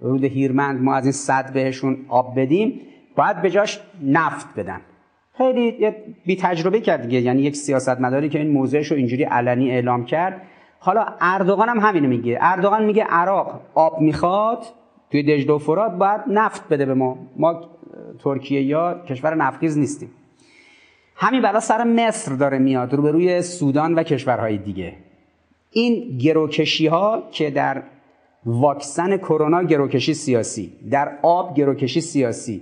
رود هیرمند ما از این سد بهشون آب بدیم، باید به جاش نفت بدن. خیلی بی تجربه کرد دیگه، یعنی یک سیاستمداری که این موضعش رو اینجوری علنی اعلام کرد. حالا اردوغان هم همینو میگه. اردوغان میگه عراق آب میخواد توی دجله و فرات، باید نفت بده به ما، ما ترکیه یا کشور نفتخیز نیستیم. همین بلا سر مصر داره میاد، روبروی سودان و کشورهای دیگه. این گروکشی ها که در واکسن کرونا گروکشی سیاسی، در آب گروکشی سیاسی،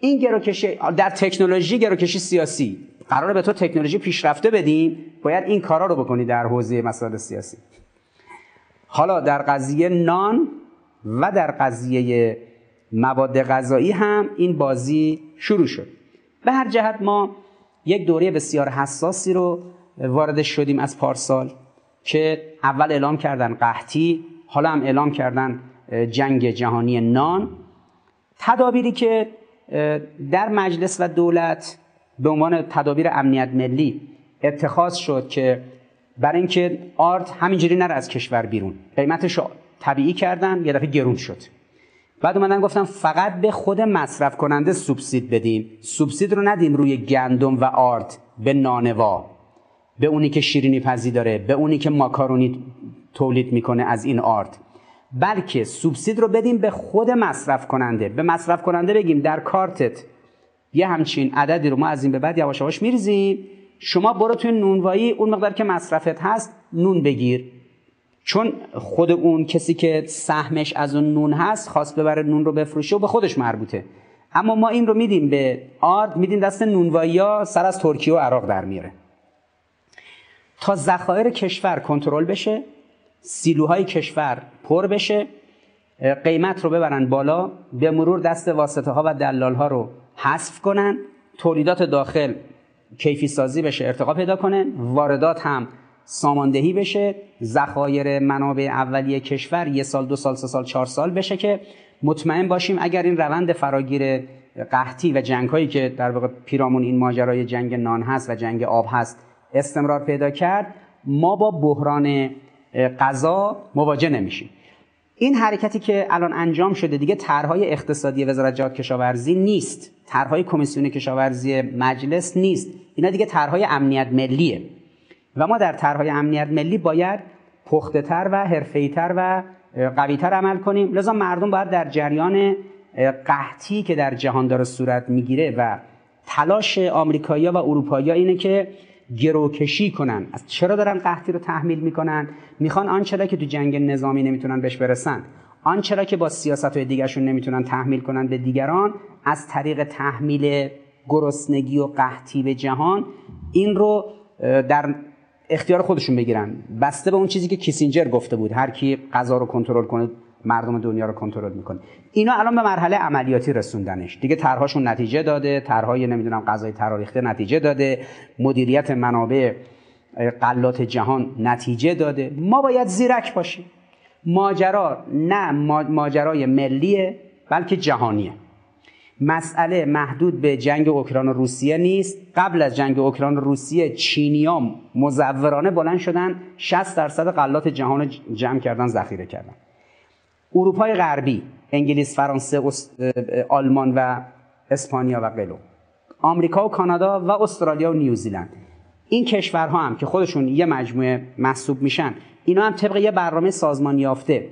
این گروکشی در تکنولوژی گروکشی سیاسی، قراره به تو تکنولوژی پیشرفته بدیم، باید این کارا رو بکنی در حوزه مسائل سیاسی. حالا در قضیه نان و در قضیه مواد غذایی هم این بازی شروع شد. به هر جهت ما یک دوره بسیار حساسی رو وارد شدیم از پارسال که اول اعلام کردن قحطی، حالا هم اعلام کردن جنگ جهانی نان. تدابیری که در مجلس و دولت به عنوان تدابیر امنیت ملی اتخاذ شد که برای اینکه آرد همینجوری نره از کشور بیرون، قیمتش طبیعی کردن، یه دفعه گرون شد. بعد اومدن گفتن فقط به خود مصرف کننده سوبسید بدیم، سوبسید رو ندیم روی گندم و آرد، به نانوا، به اونی که شیرینی پزی داره، به اونی که ماکارونی تولید میکنه از این آرد، بلکه سوبسید رو بدیم به خود مصرف کننده. به مصرف کننده بگیم در کارتت یه همچین عددی رو ما از این به بعد یواش یواش میریزیم، شما برو توی نونوایی اون مقدار که مصرفت هست نون بگیر. چون خود اون کسی که سهمش از اون نون هست خواست ببره نون رو بفروشه و به خودش مربوطه، اما ما این رو میدیم به آرد، میدیم دست نونوایی ها، سر از ترکیه و عراق در میاره. تا ذخایر کشور کنترل بشه، سیلوهای کشور پر بشه، قیمت رو ببرن بالا، به مرور دست واسطه ها و دلال ها رو حذف کنن، تولیدات داخل کیفی سازی بشه، ارتقا پیدا کنه، واردات هم ساماندهی بشه، ذخایر منابع اولیه کشور 1 سال، 2 سال، 3 سال، 4 سال بشه که مطمئن باشیم اگر این روند فراگیر قحطی و جنگ‌هایی که در واقع پیرامون این ماجرای جنگ نان هست و جنگ آب هست استمرار پیدا کرد، ما با بحران غذا مواجه نمیشیم. این حرکتی که الان انجام شده دیگه طرح‌های اقتصادی وزارت جهاد کشاورزی نیست، طرح‌های کمیسیون کشاورزی مجلس نیست، اینا دیگه طرح‌های امنیت ملیه و ما در طرح‌های امنیت ملی باید پخته‌تر و حرفه‌ای‌تر و قوی‌تر عمل کنیم. لذا مردم باید در جریان قحطی که در جهان داره صورت میگیره و تلاش آمریکایی‌ها و اروپایی‌ها اینه که گروکشی کنن. از چرا دارن قحطی رو تحمیل میکنن؟ میخوان آنچرا که تو جنگ نظامی نمیتونن بهش برسن، آنچرا که با سیاست‌های دیگرشون نمیتونن تحمیل کنن به دیگران، از طریق تحمیل گرسنگی و قحطی به جهان این رو در اختیار خودشون بگیرن، بسته به اون چیزی که کیسینجر گفته بود، هر کی غذا رو کنترل کنه مردم دنیا رو کنترل میکنه. اینا الان به مرحله عملیاتی رسوندنش دیگه، طرحاشون نتیجه داده، طرحهای نمیدونم غذای تراریخته نتیجه داده، مدیریت منابع غلات جهان نتیجه داده. ما باید زیرک باشیم. ماجرا نه ماجرای ملیه بلکه جهانیه. مسئله محدود به جنگ اوکراین و روسیه نیست. قبل از جنگ اوکراین و روسیه چینیام مزورانه بلند شدن 60% غلات جهان جمع کردن، ذخیره کردن. اروپای غربی، انگلیس، فرانسه، آلمان و اسپانیا و غیره، آمریکا و کانادا و استرالیا و نیوزیلند، این کشورها هم که خودشون یه مجموعه محسوب میشن، اینا هم طبق یه برنامه سازمان یافته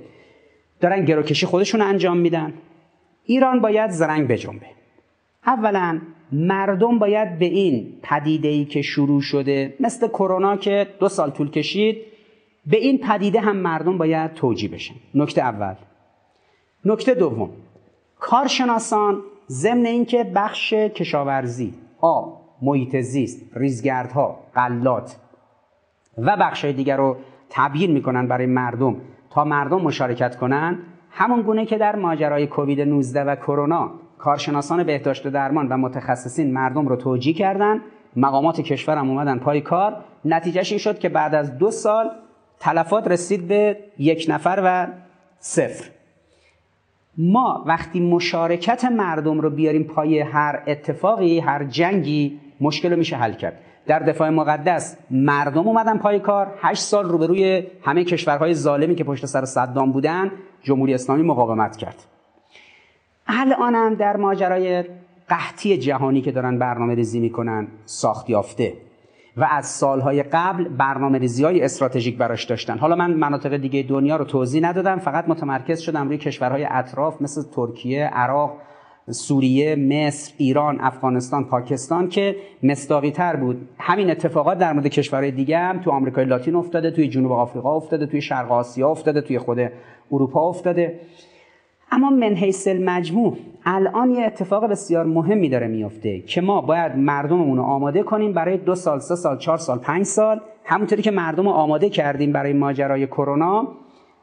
دارن گروکشی خودشون انجام میدن. ایران باید زرنگ بجنبه. اولا مردم باید به این پدیده‌ای که شروع شده مثل کرونا که 2 سال طول کشید، به این پدیده هم مردم باید توجیه بشن. نکته اول. نکته دوم، کارشناسان ضمن اینکه بخش کشاورزی، آب، محیط زیست، ریزگردها، غلات و بخش‌های دیگر رو تبیین میکنن برای مردم تا مردم مشارکت کنن، همون گونه که در ماجرای کووید 19 و کرونا کارشناسان بهداشت و درمان و متخصصین مردم رو توجیه کردن، مقامات کشور هم اومدن پای کار. نتیجهش این شد که بعد از 2 سال تلفات رسید به 1 نفر و 0. ما وقتی مشارکت مردم رو بیاریم پای هر اتفاقی، هر جنگی، مشکل رو میشه حل کرد. در دفاع مقدس مردم اومدن پای کار، 8 سال روبروی همه کشورهای ظالمی که پشت سر صدام بودن جمهوری اسلامی مقاومت کرد. الانم در ماجرای قحطی جهانی که دارن برنامه ریزی میکنن، ساخت یافته و از سالهای قبل برنامه ریزی های استراتژیک براش داشتن. حالا من مناطق دیگه دنیا رو توضیح ندادم، فقط متمرکز شدم روی کشورهای اطراف مثل ترکیه، عراق، سوریه، مصر، ایران، افغانستان، پاکستان که مصداقی تر بود. همین اتفاقات در مورد کشورهای دیگه هم تو آمریکای لاتین افتاده، توی جنوب آفریقا افتاده، توی شرق آسیا افتاده، توی خود اروپا افتاده. اما من حیث المجموع الان یه اتفاق بسیار مهمی داره میفته که ما باید مردممون رو آماده کنیم برای 2 سال، 3 سال، 4 سال، 5 سال، همونطوری که مردم رو آماده کردیم برای ماجرای کرونا.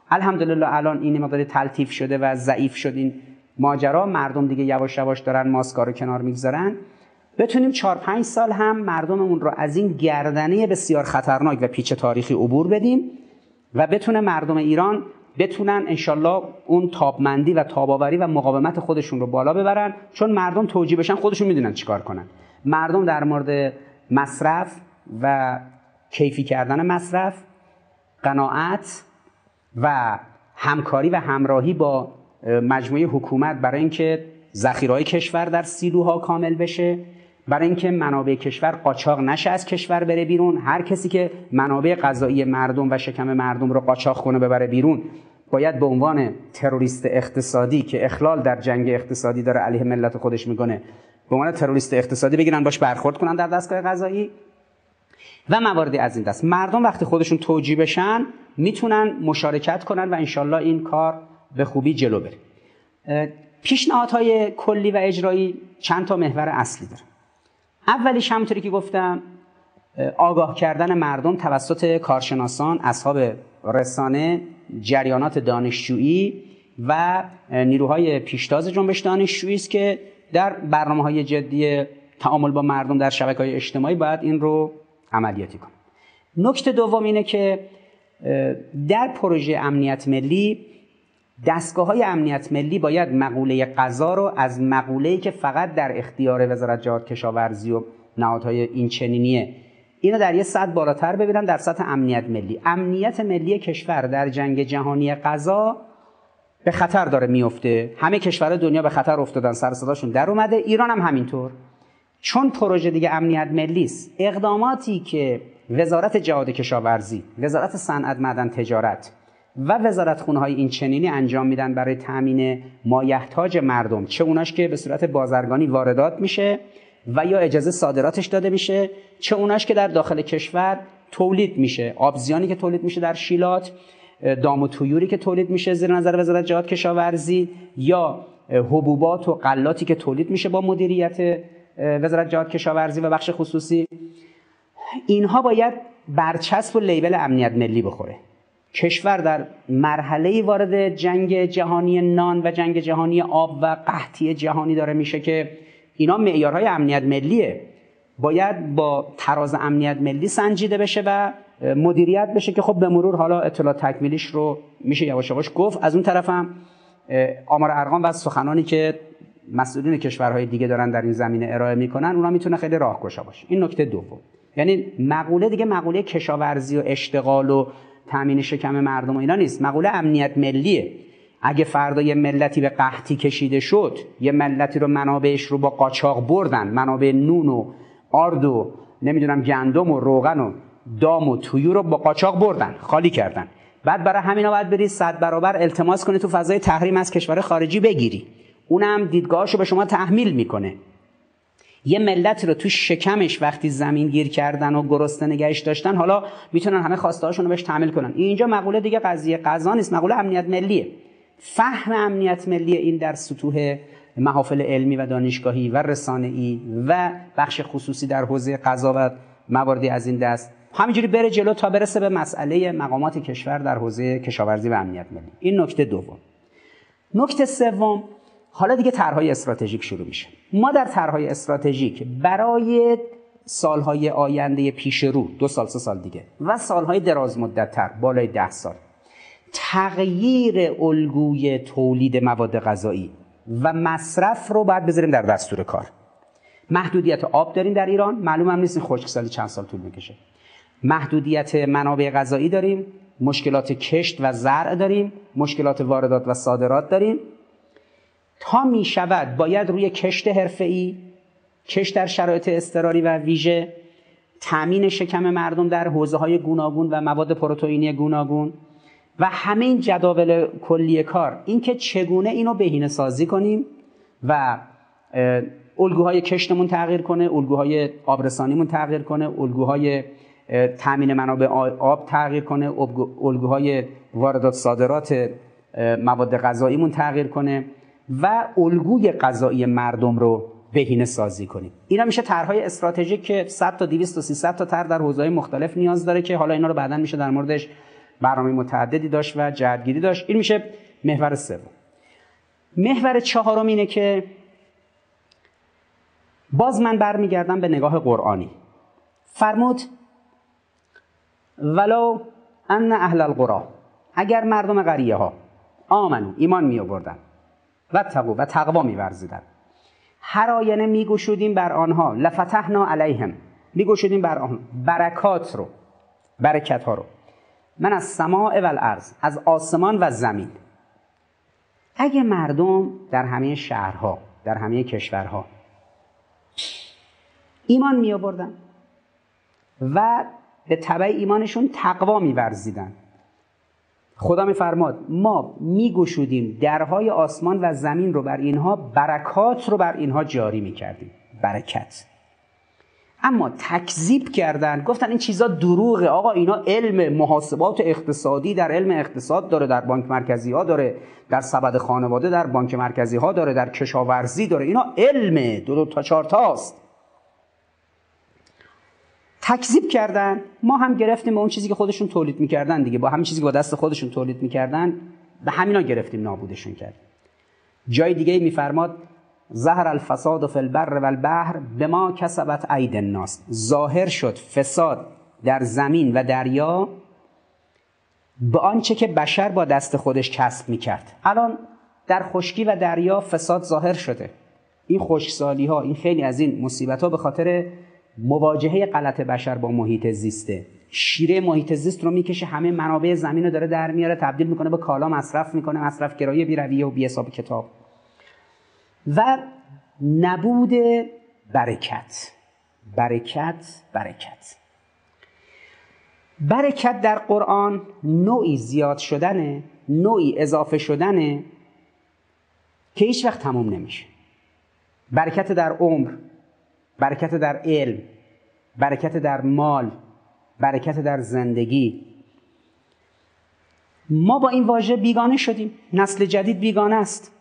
الحمدلله الان این مقدار تلطیف شده و ضعیف شد این ماجرا، مردم دیگه یواش یواش دارن ماسکا رو کنار میگذارن، بتونیم 4-5 سال هم مردممون رو از این گردنه بسیار خطرناک و پیچ تاریخی عبور بدیم و بتونه مردم ایران بتونن انشالله اون تابمندی و تاباوری و مقاومت خودشون رو بالا ببرن. چون مردم توجیه بشن خودشون میدونن چیکار کنن. مردم در مورد مصرف و کیفی کردن مصرف، قناعت و همکاری و همراهی با مجموعه حکومت برای اینکه ذخیره‌های کشور در سیلوها کامل بشه، برای اینکه منابع کشور قاچاق نشه، از کشور بره بیرون. هر کسی که منابع غذایی مردم و شکم مردم رو قاچاق کنه ببره بیرون باید به عنوان تروریست اقتصادی که اخلال در جنگ اقتصادی داره علیه ملت خودش میکنه، به عنوان تروریست اقتصادی بگیرن، باش برخورد کنن در دستگاه قضایی و مواردی از این دست. مردم وقتی خودشون توجیه بشن میتونن مشارکت کنن و انشالله این کار به خوبی جلو بره. پیشنهادهای کلی و اجرایی چند تا محور اصلی داره. اولیش همونطوری که گفتم، آگاه کردن مردم توسط کارشناسان، اصحاب رسانه، جریانات دانشجویی و نیروهای پیشتاز جنبش دانشجویی است که در برنامه‌های جدی تعامل با مردم در شبکه‌های اجتماعی باید این رو عملیاتی کنند. نکته دوم اینه که در پروژه امنیت ملی، دستگاه‌های امنیت ملی باید مقوله غذا رو از مقوله‌ای که فقط در اختیار وزارت جهاد کشاورزی و نهادهای این چنینیه، اینو در یه سطح بالاتر ببینن، در سطح امنیت ملی. امنیت ملی کشور در جنگ جهانی غذا به خطر داره میفته. همه کشورهای دنیا به خطر افتادن، سر صداشون در اومده، ایران هم همینطور. چون پروژه دیگه امنیت ملی است، اقداماتی که وزارت جهاد کشاورزی، وزارت صنعت، معدن، تجارت و وزارتخونه‌های این چنینی انجام میدن برای تامین مایحتاج مردم، چه اوناش که به صورت بازرگانی واردات میشه و یا اجازه صادراتش داده میشه، چه اوناش که در داخل کشور تولید میشه، آبزیانی که تولید میشه در شیلات، دام و طیوری که تولید میشه زیر نظر وزارت جهاد کشاورزی، یا حبوبات و غلاتی که تولید میشه با مدیریت وزارت جهاد کشاورزی و بخش خصوصی، اینها باید برچسب و لیبل امنیت ملی بخوره. کشور در مرحله‌ای وارد جنگ جهانی نان و جنگ جهانی آب و قحطی جهانی داره میشه که اینا معیارهای امنیت ملیه، باید با تراز امنیت ملی سنجیده بشه و مدیریت بشه که خب به مرور حالا اطلاع تکمیلیش رو میشه یواش یواش گفت. از اون طرف هم آمار ارقام و سخنانی که مسئولین کشورهای دیگه دارن در این زمینه ارائه میکنن اونا میتونه خیلی راهگشا باشه. این نکته دوم، یعنی مقوله دیگه مقوله کشاورزی و اشتغال و تامین شکم مردم و اینا نیست، مقوله امنیت ملیه. اگه فردا یه ملتی به قحطی کشیده شد، یه ملتی رو منابعش رو با قاچاق بردن، منابع نون و آرد و نمیدونم گندم و روغن و دام و طیور رو با قاچاق بردن، خالی کردن، بعد برای همینا باید بری 100 برابر التماس کنی تو فضای تحریم از کشور خارجی بگیری، اونم دیدگاهشو به شما تحمیل میکنه. یه ملت رو تو شکمش وقتی زمین گیر کردن و گرسنه نگهش داشتن، حالا میتونن همه خواسته هاشون رو بهش تحمیل کنن. اینجا مقوله دیگه قضیه غذا نیست، مقوله امنیت ملیه. فهم امنیت ملی این در سطوح محافل علمی و دانشگاهی و رسانه‌ای و بخش خصوصی در حوزه غذا و مواردی از این دست همینجوری بره جلو تا برسه به مسئله مقامات کشور در حوزه کشاورزی و امنیت ملی. این نکته دوم. نکته سوم، حالا دیگه طرح‌های استراتژیک شروع میشه. ما در طرح‌های استراتژیک برای سالهای آینده پیش رو، 2 سال 3 سال دیگه و سالهای دراز مدت‌تر بالای 10 سال، تغییر الگوی تولید مواد غذایی و مصرف رو باید بذاریم در دستور کار. محدودیت آب داریم در ایران، معلوم هم نیست این خشکسالی چند سال طول میکشه. محدودیت منابع غذایی داریم، مشکلات کشت و زرع داریم، مشکلات واردات و صادرات داریم. تا می شود باید روی کشت حرفه‌ای، کشت در شرایط اضطراری و ویژه، تامین شکم مردم در حوزه‌های گوناگون و مواد پروتئینی گوناگون و همه این جداول کلی کار، اینکه چگونه اینو بهینه‌سازی کنیم و الگوهای کشتمون تغییر کنه، الگوهای آبرسانیمون تغییر کنه، الگوهای تامین منابع آب تغییر کنه، الگوهای واردات صادرات مواد غذاییمون تغییر کنه و الگوی غذایی مردم رو بهینه سازی کنیم. اینا میشه طرح‌های استراتژیک که 100 تا 200 تا 300 تا طرح در حوزه‌های مختلف نیاز داره که حالا اینا رو بعداً میشه در موردش برنامه متعددی داشت و جدگیری داشت. این میشه محور سوم. محور چهارم اینه که باز من برمیگردم به نگاه قرآنی. فرمود ولو ان اهل القری، اگر مردم قریه ها آمنو، ایمان می آوردن، و تقوا و تقوا می‌ورزیدند، هر آینه می‌گشودیم بر آنها، لفتحنا علیهم، می‌گشودیم بر آنها برکات رو، برکت ها رو، من از سماع و الارض، از آسمان و زمین. اگه مردم در همه شهرها، در همه کشورها ایمان می‌آوردن و به تبع ایمانشون تقوا می‌ورزیدند، خدا میفرماد ما میگشودیم درهای آسمان و زمین رو بر اینها، برکات رو بر اینها جاری میکردیم، برکت. اما تکذیب کردن، گفتن این چیزا دروغه، آقا اینا علم محاسبات اقتصادی در علم اقتصاد داره، در بانک مرکزی ها داره، در سبد خانواده در بانک مرکزی ها داره، در کشاورزی داره، اینا علمه، 2 تا 4 تاست. تکذیب کردن، ما هم گرفتیم به اون چیزی که خودشون تولید میکردن دیگه، با همین چیزی که با دست خودشون تولید میکردن به همینا گرفتیم، نابودشون کردیم. جای دیگه میفرماد ظهر الفساد فی البر و البحر بما کسبت اید الناس، ظاهر شد فساد در زمین و دریا به آنچه که بشر با دست خودش کسب میکرد. الان در خشکی و دریا فساد ظاهر شده، این خشکسالی ها، این خیلی از این مصیبت ها به خاطر مواجهه غلط بشر با محیط زیسته. شیره محیط زیست رو میکشه، همه منابع زمین رو داره در میاره، تبدیل میکنه به کالا، مصرف میکنه، مصرف گرایی بی رویه و بی حساب کتاب، و نبود برکت. برکت، برکت، برکت در قرآن نوعی زیاد شدنه، نوعی اضافه شدنه که هیچ وقت تموم نمیشه. برکت در عمر، برکت در علم، برکت در مال، برکت در زندگی. ما با این واژه بیگانه شدیم. نسل جدید بیگانه است.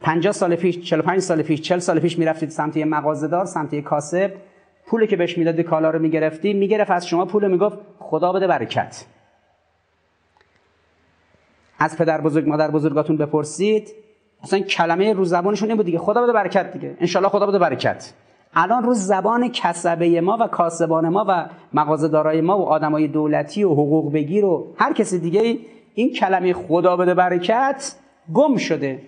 50 سال پیش، 45 سال پیش، 40 سال پیش میرفتید سمت یه مغازه‌دار، سمت یه کاسب، پولی که بهش میداد کالا رو میگرفتی، میگرفت از شما پول، میگفت خدا بده برکت. از پدر بزرگ مادر بزرگاتون بپرسید، اصلا کلمه رو زبانشون این بود دیگه، خدا بده برکت دیگه، انشالله خدا بده برکت. الان رو زبان کسبه ما و کاسبان ما و مغازه‌دارای ما و آدمای دولتی و حقوق بگیر و هر کسی دیگه این کلمه خدا بده برکت گم شده.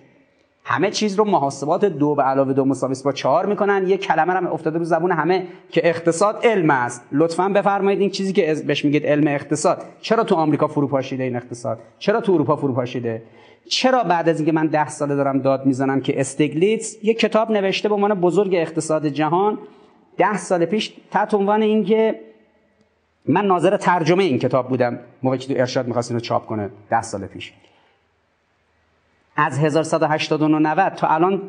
همه چیز رو محاسبات 2 + 2 = 4 میکنن. یک کلمه هم افتاده رو زبون همه که اقتصاد علم است. لطفاً بفرمایید این چیزی که بهش میگید علم اقتصاد چرا تو آمریکا فروپاشیده؟ این اقتصاد چرا تو اروپا فروپاشیده؟ چرا بعد از اینکه من 10 ساله دارم داد میزنم که استگلیتز یک کتاب نوشته به عنوان بزرگ اقتصاد جهان 10 سال پیش تحت عنوان اینکه من ناظر ترجمه این کتاب بودم موقعی که تو ارشاد می‌خواست اینو چاپ کنه 10 سال پیش، از 1189 تا الان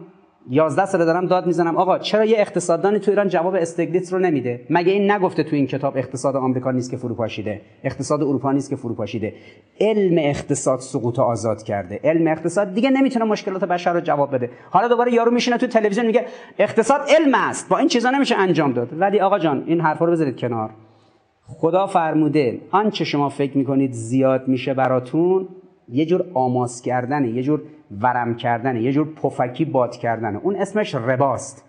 11 ساله دارم داد میزنم آقا چرا یه اقتصاددانی تو ایران جواب استگلیتز رو نمیده؟ مگه این نگفته تو این کتاب اقتصاد آمریکا نیست که فروپاشیده، اقتصاد اروپا نیست که فروپاشیده؟ علم اقتصاد سقوط آزاد کرده. علم اقتصاد دیگه نمیتونه مشکلات بشر رو جواب بده. حالا دوباره یارو میشینه تو تلویزیون میگه اقتصاد علم است، با این چیزا نمیشه انجام داد. ولی آقا جان این حرفا رو بذارید کنار. خدا فرموده آنچه شما فکر میکنید زیاد میشه براتون یه جور آماس کردنه، یه جور ورم کردنه، یه جور پفکی باد کردنه. اون اسمش رباست.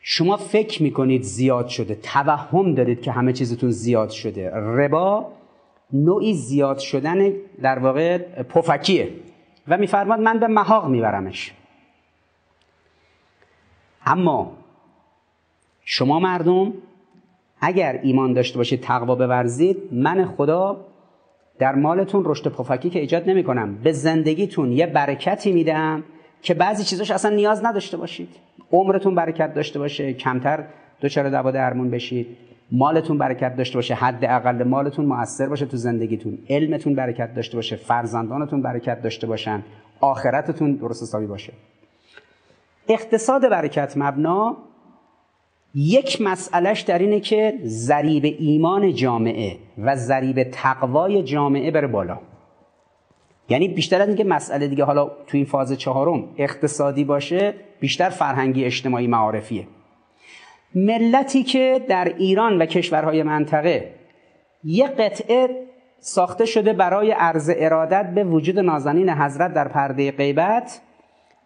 شما فکر میکنید زیاد شده، توهم دارید که همه چیزتون زیاد شده. ربا نوعی زیاد شدن در واقع پفکیه و میفرماد من به محاق میبرمش. اما شما مردم اگر ایمان داشته باشید تقوا بورزید، من خدا در مالتون رشد پفکی که ایجاد نمی کنم، به زندگیتون یه برکتی میدم که بعضی چیزاش اصلا نیاز نداشته باشید. عمرتون برکت داشته باشه، کمتر دچار دعوا درمون بشید. مالتون برکت داشته باشه، حداقل مالتون مؤثر باشه تو زندگیتون. علمتون برکت داشته باشه، فرزندانتون برکت داشته باشن، آخرتتون درست حسابی باشه. اقتصاد برکت مبنا یک مسئلهش در اینه که ضریب ایمان جامعه و ضریب تقوای جامعه بره بالا. یعنی بیشتر از اینکه مسئله دیگه حالا تو این فاز 4 اقتصادی باشه، بیشتر فرهنگی، اجتماعی، معارفیه. ملتی که در ایران و کشورهای منطقه یک قطعه ساخته شده برای عرض ارادت به وجود نازنین حضرت در پرده غیبت،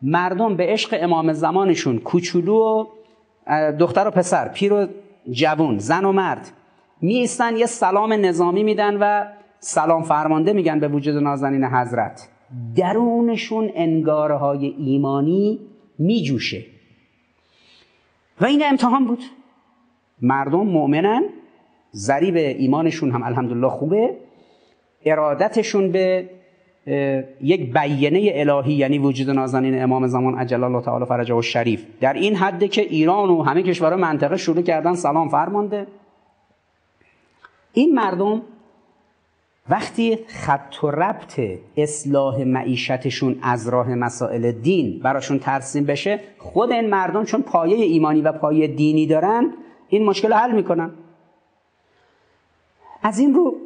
مردم به عشق امام زمانشون کوچولو و دختر و پسر، پیر و جوون، زن و مرد میایستن یه سلام نظامی میدن و سلام فرمانده میگن به وجود نازنین حضرت. درونشون انگارهای ایمانی میجوشه و این امتحان بود. مردم مؤمنن، ضریب ایمانشون هم الحمدلله خوبه، ارادتشون به یک بیانیه الهی یعنی وجود نازنین امام زمان عجل الله تعالی فرجه و شریف در این حده که ایران و همه کشورهای منطقه شروع کردن سلام فرمانده. این مردم وقتی خط و ربط اصلاح معیشتشون از راه مسائل دین براشون ترسیم بشه، خود این مردم چون پایه ایمانی و پایه دینی دارن این مشکل رو حل میکنن. از این رو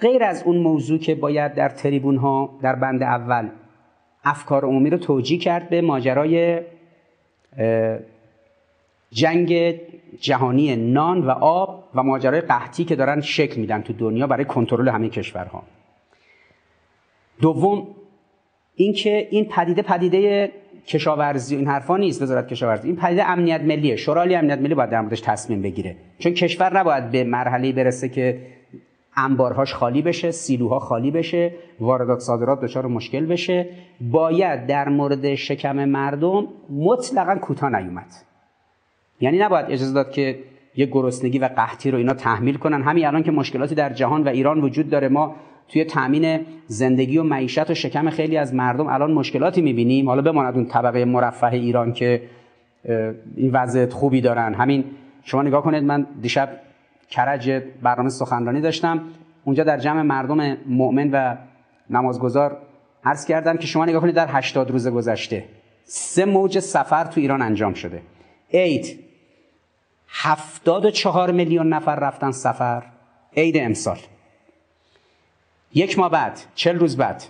غیر از اون موضوع که باید در تریبون ها در بند اول افکار عمومی رو توجیه کرد به ماجرای جنگ جهانی نان و آب و ماجرای قحطی که دارن شکل میدن تو دنیا برای کنترل همه کشورها. دوم اینکه این پدیده کشاورزی این حرفا نیست، وزارت کشاورزی، این پدیده امنیت ملیه. شورای امنیت ملی باید در موردش تصمیم بگیره، چون کشور نباید به مرحله برسه که انبارهاش خالی بشه، سیلوها خالی بشه، واردات صادرات دچار مشکل بشه. باید در مورد شکم مردم مطلقاً کوتاه نیومد. یعنی نباید اجازه داد که یه گرسنگی و قحطی رو اینا تحمیل کنن. همین الان که مشکلاتی در جهان و ایران وجود داره، ما توی تامین زندگی و معیشت و شکم خیلی از مردم الان مشکلاتی می‌بینیم. حالا بماند اون طبقه مرفه ایران که این وضعیت خوبی دارن. همین شما نگاه کنید، من دیشب کرج برنامه سخنرانی داشتم، اونجا در جمع مردم مؤمن و نمازگزار عرض کردم که شما نگاه کنید در 80 روز گذشته 3 موج سفر تو ایران انجام شده. 8 74 میلیون نفر رفتن سفر عید امسال. یک ماه بعد 40 روز بعد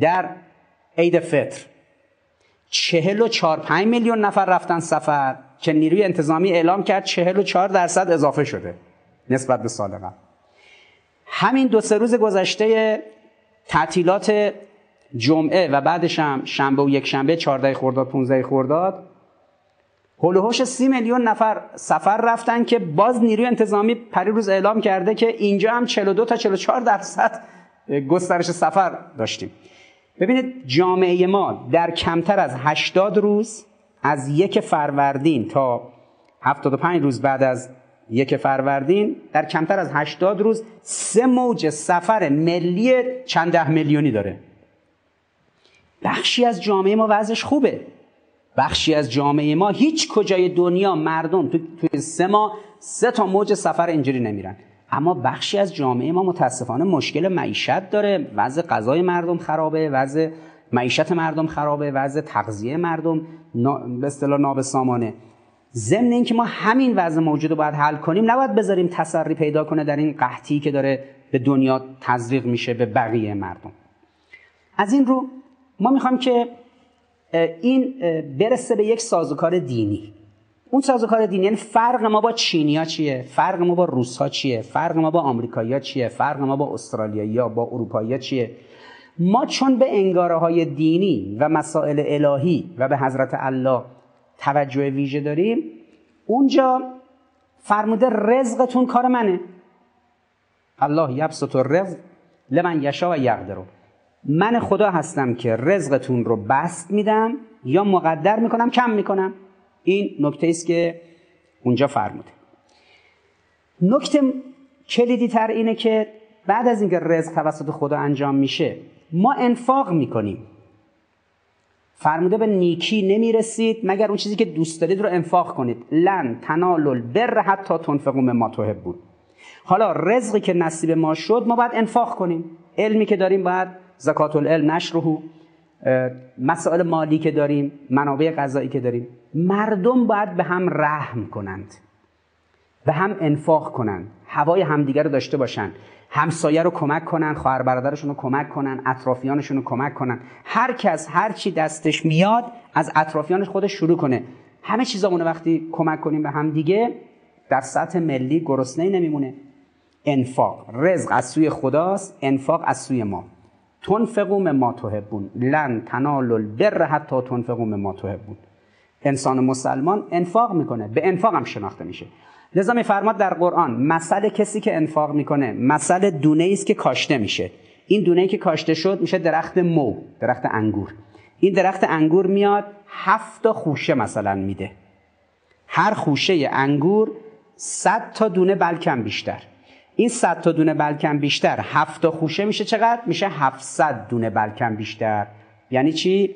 در عید فطر 44.5 میلیون نفر رفتن سفر که نیروی انتظامی اعلام کرد 44% اضافه شده نسبت به سال قبل. همین 2-3 روز گذشته تعطیلات جمعه و بعدش هم شنبه و یک شنبه 14 خرداد 15 خرداد هولوهوش 30 میلیون نفر سفر رفتن که باز نیروی انتظامی پریروز اعلام کرده که اینجا هم 42 تا 44% گسترش سفر داشتیم. ببینید جامعه ما در کمتر از 80 روز از 1 فروردین تا 75 روز بعد از 1 فروردین در کمتر از 80 روز 3 موج سفر ملی چند 10 میلیونی داره. بخشی از جامعه ما وضعش خوبه، بخشی از جامعه ما هیچ کجای دنیا مردم توی 3 ماه 3 تا موج سفر اینجوری نمیرن، اما بخشی از جامعه ما متاسفانه مشکل معیشت داره، وضع غذای مردم خرابه، وضع معیشت مردم خرابه، وضع تغذیه مردم به اصطلاح نابسامانه. ضمن اینکه ما همین وضع موجود رو باید حل کنیم، نباید بذاریم تسری پیدا کنه در این قحطی که داره به دنیا تزریق میشه به بقیه مردم. از این رو ما میخوایم که این برسه به یک سازوکار دینی. اون سازوکار دینی یعنی فرق ما با چینیا چیه؟ فرق ما با روس‌ها چیه؟ فرق ما با آمریکایی‌ها چیه؟ فرق ما با استرالیایی‌ها با اروپایی‌ها چیه؟ ما چون به انگاره‌های دینی و مسائل الهی و به حضرت الله توجه ویژه داریم، اونجا فرموده رزقتون کار منه. الله یبسط الرزق لمن یشاء و یقدر. من خدا هستم که رزقتون رو بسط میدم یا مقدر میکنم کم میکنم. این نکته است که اونجا فرموده. نکته کلیدی تر اینه که بعد از اینکه رزق توسط خدا انجام میشه ما انفاق میکنیم. فرموده به نیکی نمیرسید مگر اون چیزی که دوست دارید رو انفاق کنید. لن تنالوا البر حتی تنفقوا مما تحبون. حالا رزقی که نصیب ما شد ما باید انفاق کنیم. علمی که داریم باید زکات العلم نشره، مسائل مالی که داریم، منابع غذایی که داریم، مردم باید به هم رحم کنند، به هم انفاق کنند، هوای همدیگر رو داشته باشند، همسایه رو کمک کنند، خواهر برادرشون رو کمک کنند، اطرافیانشون رو کمک کنند. هر کس هر چی دستش میاد از اطرافیانش خودش شروع کنه. همه چیزامون وقتی کمک کنیم به همدیگه در سطح ملی گرسنه‌ای نمیمونه. انفاق، رزق از سوی خداست، انفاق از سوی ما. تنفقوا مما تحبون لن تنالوا البر حتی تنفقوا مما تحبون. انسان مسلمان انفاق میکنه، به انفاق هم شناخته میشه. لذا میفرماد در قرآن مثل کسی که انفاق میکنه مثل دونه‌ای است که کاشته میشه. این دونه‌ای که کاشته شد میشه درخت مو، درخت انگور. این درخت انگور میاد 7 خوشه مثلا میده، هر خوشه انگور 100 تا دونه بلکم بیشتر. این 100 تا دونه بلکم بیشتر 7 تا خوشه میشه چقدر؟ میشه 700 دونه بلکم بیشتر. یعنی چی؟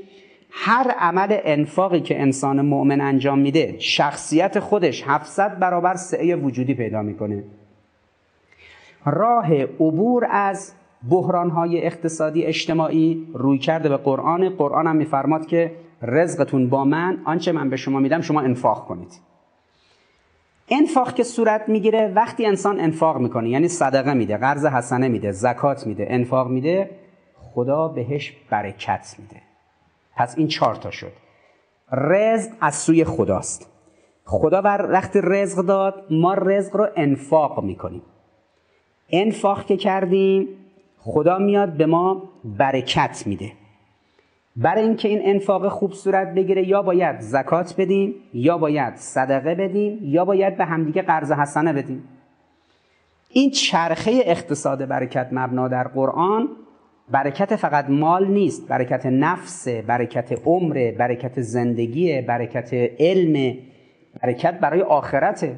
هر عمل انفاقی که انسان مؤمن انجام میده شخصیت خودش 700 برابر سعه وجودی پیدا میکنه. راه عبور از بحرانهای اقتصادی اجتماعی روی کرده به قرآن. قرآن هم میفرماد که رزقتون با من، آنچه من به شما میدم شما انفاق کنید. انفاق که صورت میگیره وقتی انسان انفاق میکنه، یعنی صدقه میده، قرض حسنه میده، زکات میده، انفاق میده، خدا بهش برکت میده. پس این 4 تا شد. رزق از سوی خداست. خدا وقتی رزق داد ما رزق رو انفاق میکنیم. انفاق که کردیم خدا میاد به ما برکت میده. برای اینکه این انفاق خوب صورت بگیره یا باید زکات بدیم، یا باید صدقه بدیم، یا باید به همدیگه قرض حسنه بدیم. این چرخه اقتصاد برکت مبنا در قرآن، برکت فقط مال نیست، برکت نفس، برکت عمر، برکت زندگی، برکت علم، برکت برای آخرته.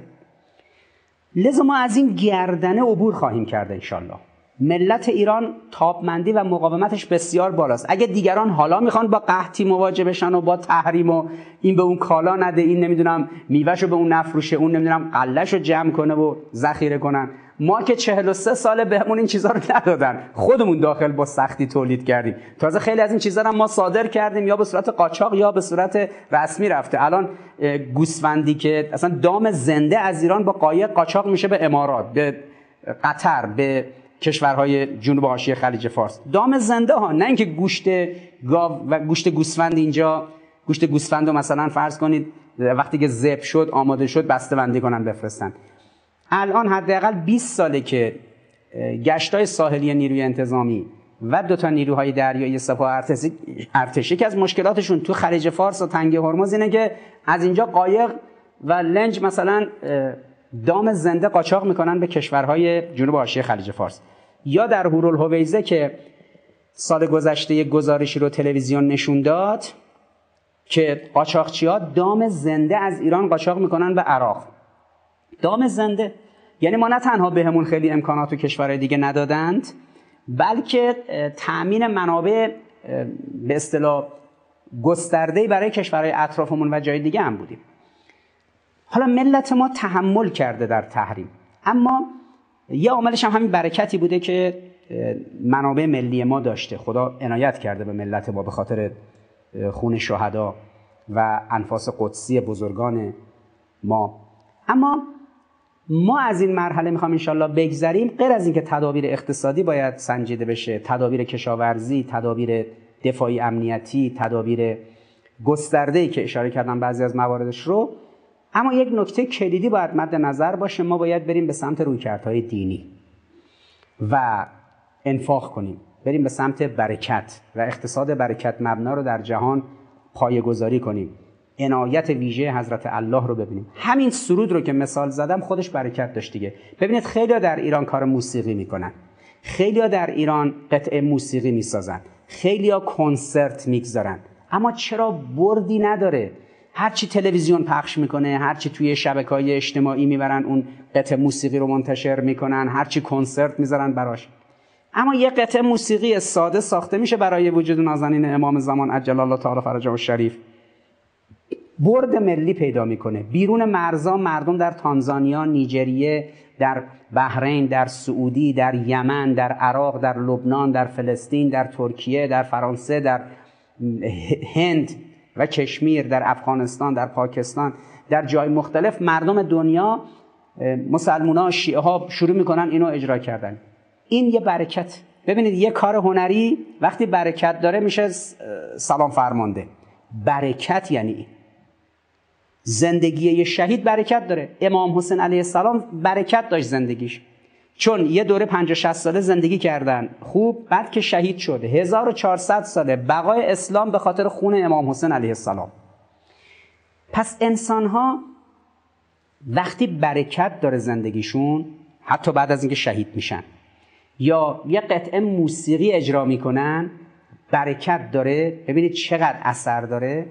لذا ما از این گردنه عبور خواهیم کرد انشالله. ملت ایران تابمندی و مقاومتش بسیار بالاست. اگه دیگران حالا میخوان با قحطی مواجه بشن و با تحریم و این به اون کالا نده، این نمیدونم میوهشو به اون نفروشه، اون نمیدونم غلهشو جمع کنه و ذخیره کنن، ما که 43 سال بهمون این چیزا رو ندادن، خودمون داخل با سختی تولید کردیم. تازه خیلی از این چیزا رو ما صادر کردیم، یا به صورت قاچاق یا به صورت رسمی رفته. الان گوسفندی که اصلا دام زنده از ایران با قایق قاچاق میشه به امارات، به قطر، به کشورهای جنوب حاشیه خلیج فارس، دام زنده ها. نه اینکه گوشت گاو و گوشت گوسفند، اینجا گوشت گوسفند رو مثلا فرض کنید وقتی که ذبح شد، آماده شد، بسته‌بندی کنن بفرستن. الان حداقل 20 ساله که گشتای ساحلی نیروی انتظامی و دو تا نیروهای دریایی سپاه ارتشی که از مشکلاتشون تو خلیج فارس و تنگه هرمز اینه که از اینجا قایق و لنج مثلا دام زنده قاچاق میکنن به کشورهای جنوب حاشیه خلیج فارس. یا در هورالهویزه که سال گذشته یک گزارشی رو تلویزیون نشون داد که قاچاقچی‌ها دام زنده از ایران قاچاق میکنن به عراق. دام زنده یعنی ما نه تنها بهمون خیلی امکانات و کشورهای دیگه ندادند، بلکه تأمین منابع به اصطلاح گسترده‌ای برای کشورهای اطرافمون و جای دیگه هم بودیم. حالا ملت ما تحمل کرده در تحریم، اما یه عاملش هم همین برکتی بوده که منابع ملی ما داشته. خدا عنایت کرده به ملت ما به خاطر خون شهدا و انفاس قدسی بزرگان ما. اما ما از این مرحله میخوام انشالله بگذریم. غیر از اینکه تدابیر اقتصادی باید سنجیده بشه، تدابیر کشاورزی، تدابیر دفاعی امنیتی، تدابیر گسترده‌ای که اشاره کردم بعضی از مواردش رو، اما یک نکته کلیدی باید مد نظر باشه: ما باید بریم به سمت رویکردهای دینی و انفاق کنیم، بریم به سمت برکت و اقتصاد برکت مبنا رو در جهان پایه‌گذاری کنیم، عنایت ویژه حضرت الله رو ببینیم. همین سرود رو که مثال زدم خودش برکت داشت دیگه. ببینید خیلی‌ها در ایران کار موسیقی میکنن، خیلی‌ها در ایران قطعه موسیقی میسازن، خیلی‌ها کنسرت میگذارن، اما چرا بردی نداره؟ هرچی تلویزیون پخش میکنه، هرچی توی شبکه‌های اجتماعی میبرن اون قطعه موسیقی رو منتشر میکنن، هرچی کنسرت میذارن براش. اما یه قطعه موسیقی ساده ساخته میشه برای وجود نازنین امام زمان عجل الله تعالی فرجه الشریف، برد ملی پیدا میکنه. بیرون مرزا مردم در تانزانیا، نیجریه، در بحرین، در سعودی، در یمن، در عراق، در لبنان، در فلسطین، در ترکیه، در فرانسه، در هند و کشمیر، در افغانستان، در پاکستان، در جای مختلف مردم دنیا، مسلمان‌ها، شیعه ها شروع میکنن اینو اجرا کردن. این یه برکت. ببینید یه کار هنری وقتی برکت داره میشه سلام فرمانده. برکت یعنی زندگی یه شهید برکت داره. امام حسین علیه السلام برکت داشت زندگیش، چون یه دوره 50-60 ساله زندگی کردن خوب، بعد که شهید شد 1400 ساله بقای اسلام به خاطر خون امام حسین علیه السلام. پس انسان‌ها وقتی برکت داره زندگیشون، حتی بعد از اینکه شهید میشن یا یه قطعه موسیقی اجرا میکنن، برکت داره. ببینید چقدر اثر داره.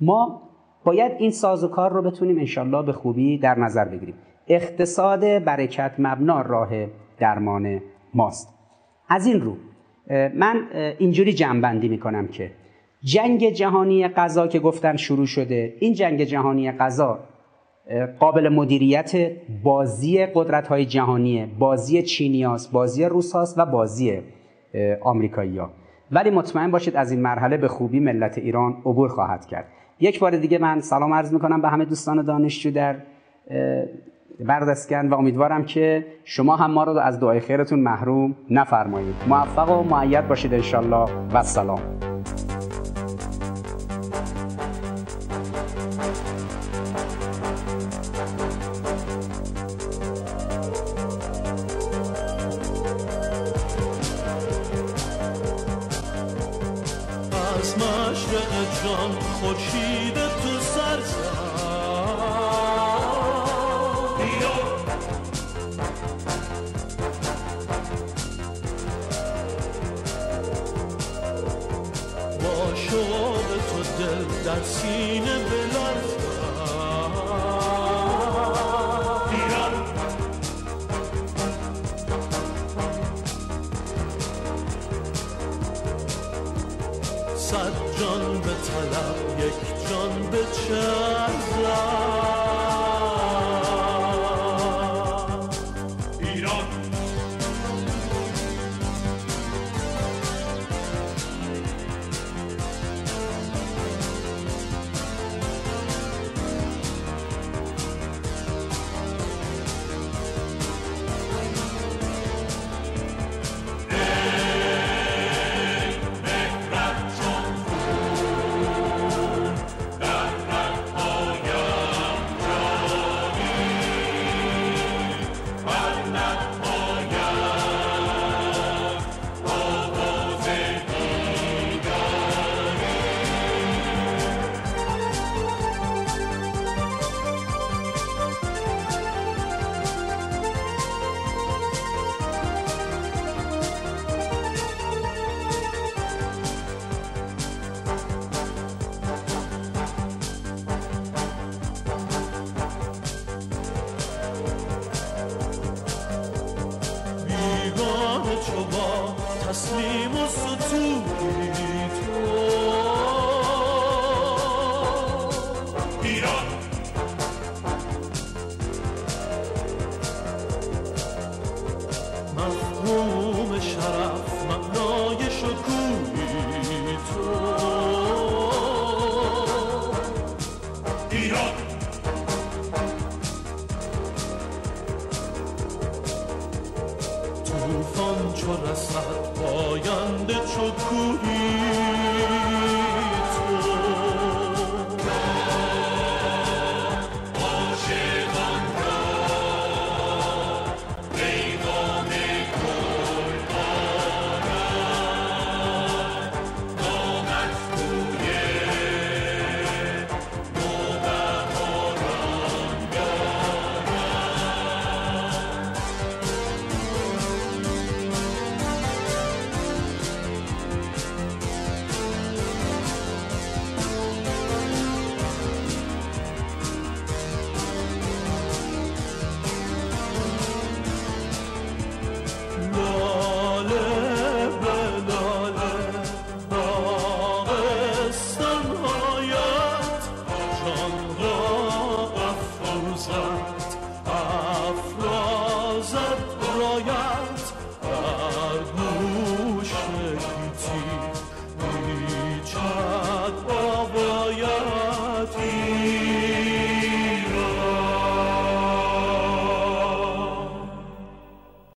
ما باید این سازوکار رو بتونیم انشالله به خوبی در نظر بگیریم. اقتصاد برکت مبنا راه درمان ماست. از این رو من اینجوری جمع‌بندی میکنم که جنگ جهانی غذا که گفتن شروع شده، این جنگ جهانی غذا قابل مدیریت، بازی قدرت‌های جهانیه، بازی چینیاست، بازی روس‌هاست و بازی آمریکایی‌ها. ولی مطمئن باشید از این مرحله به خوبی ملت ایران عبور خواهد کرد. یک بار دیگه من سلام عرض میکنم به همه دوستان دانشجو در بردسکن و امیدوارم که شما هم ما رو از دعای خیرتون محروم نفرمایید. موفق و مؤید باشید انشالله و سلام. You don't تسلیم و ستوری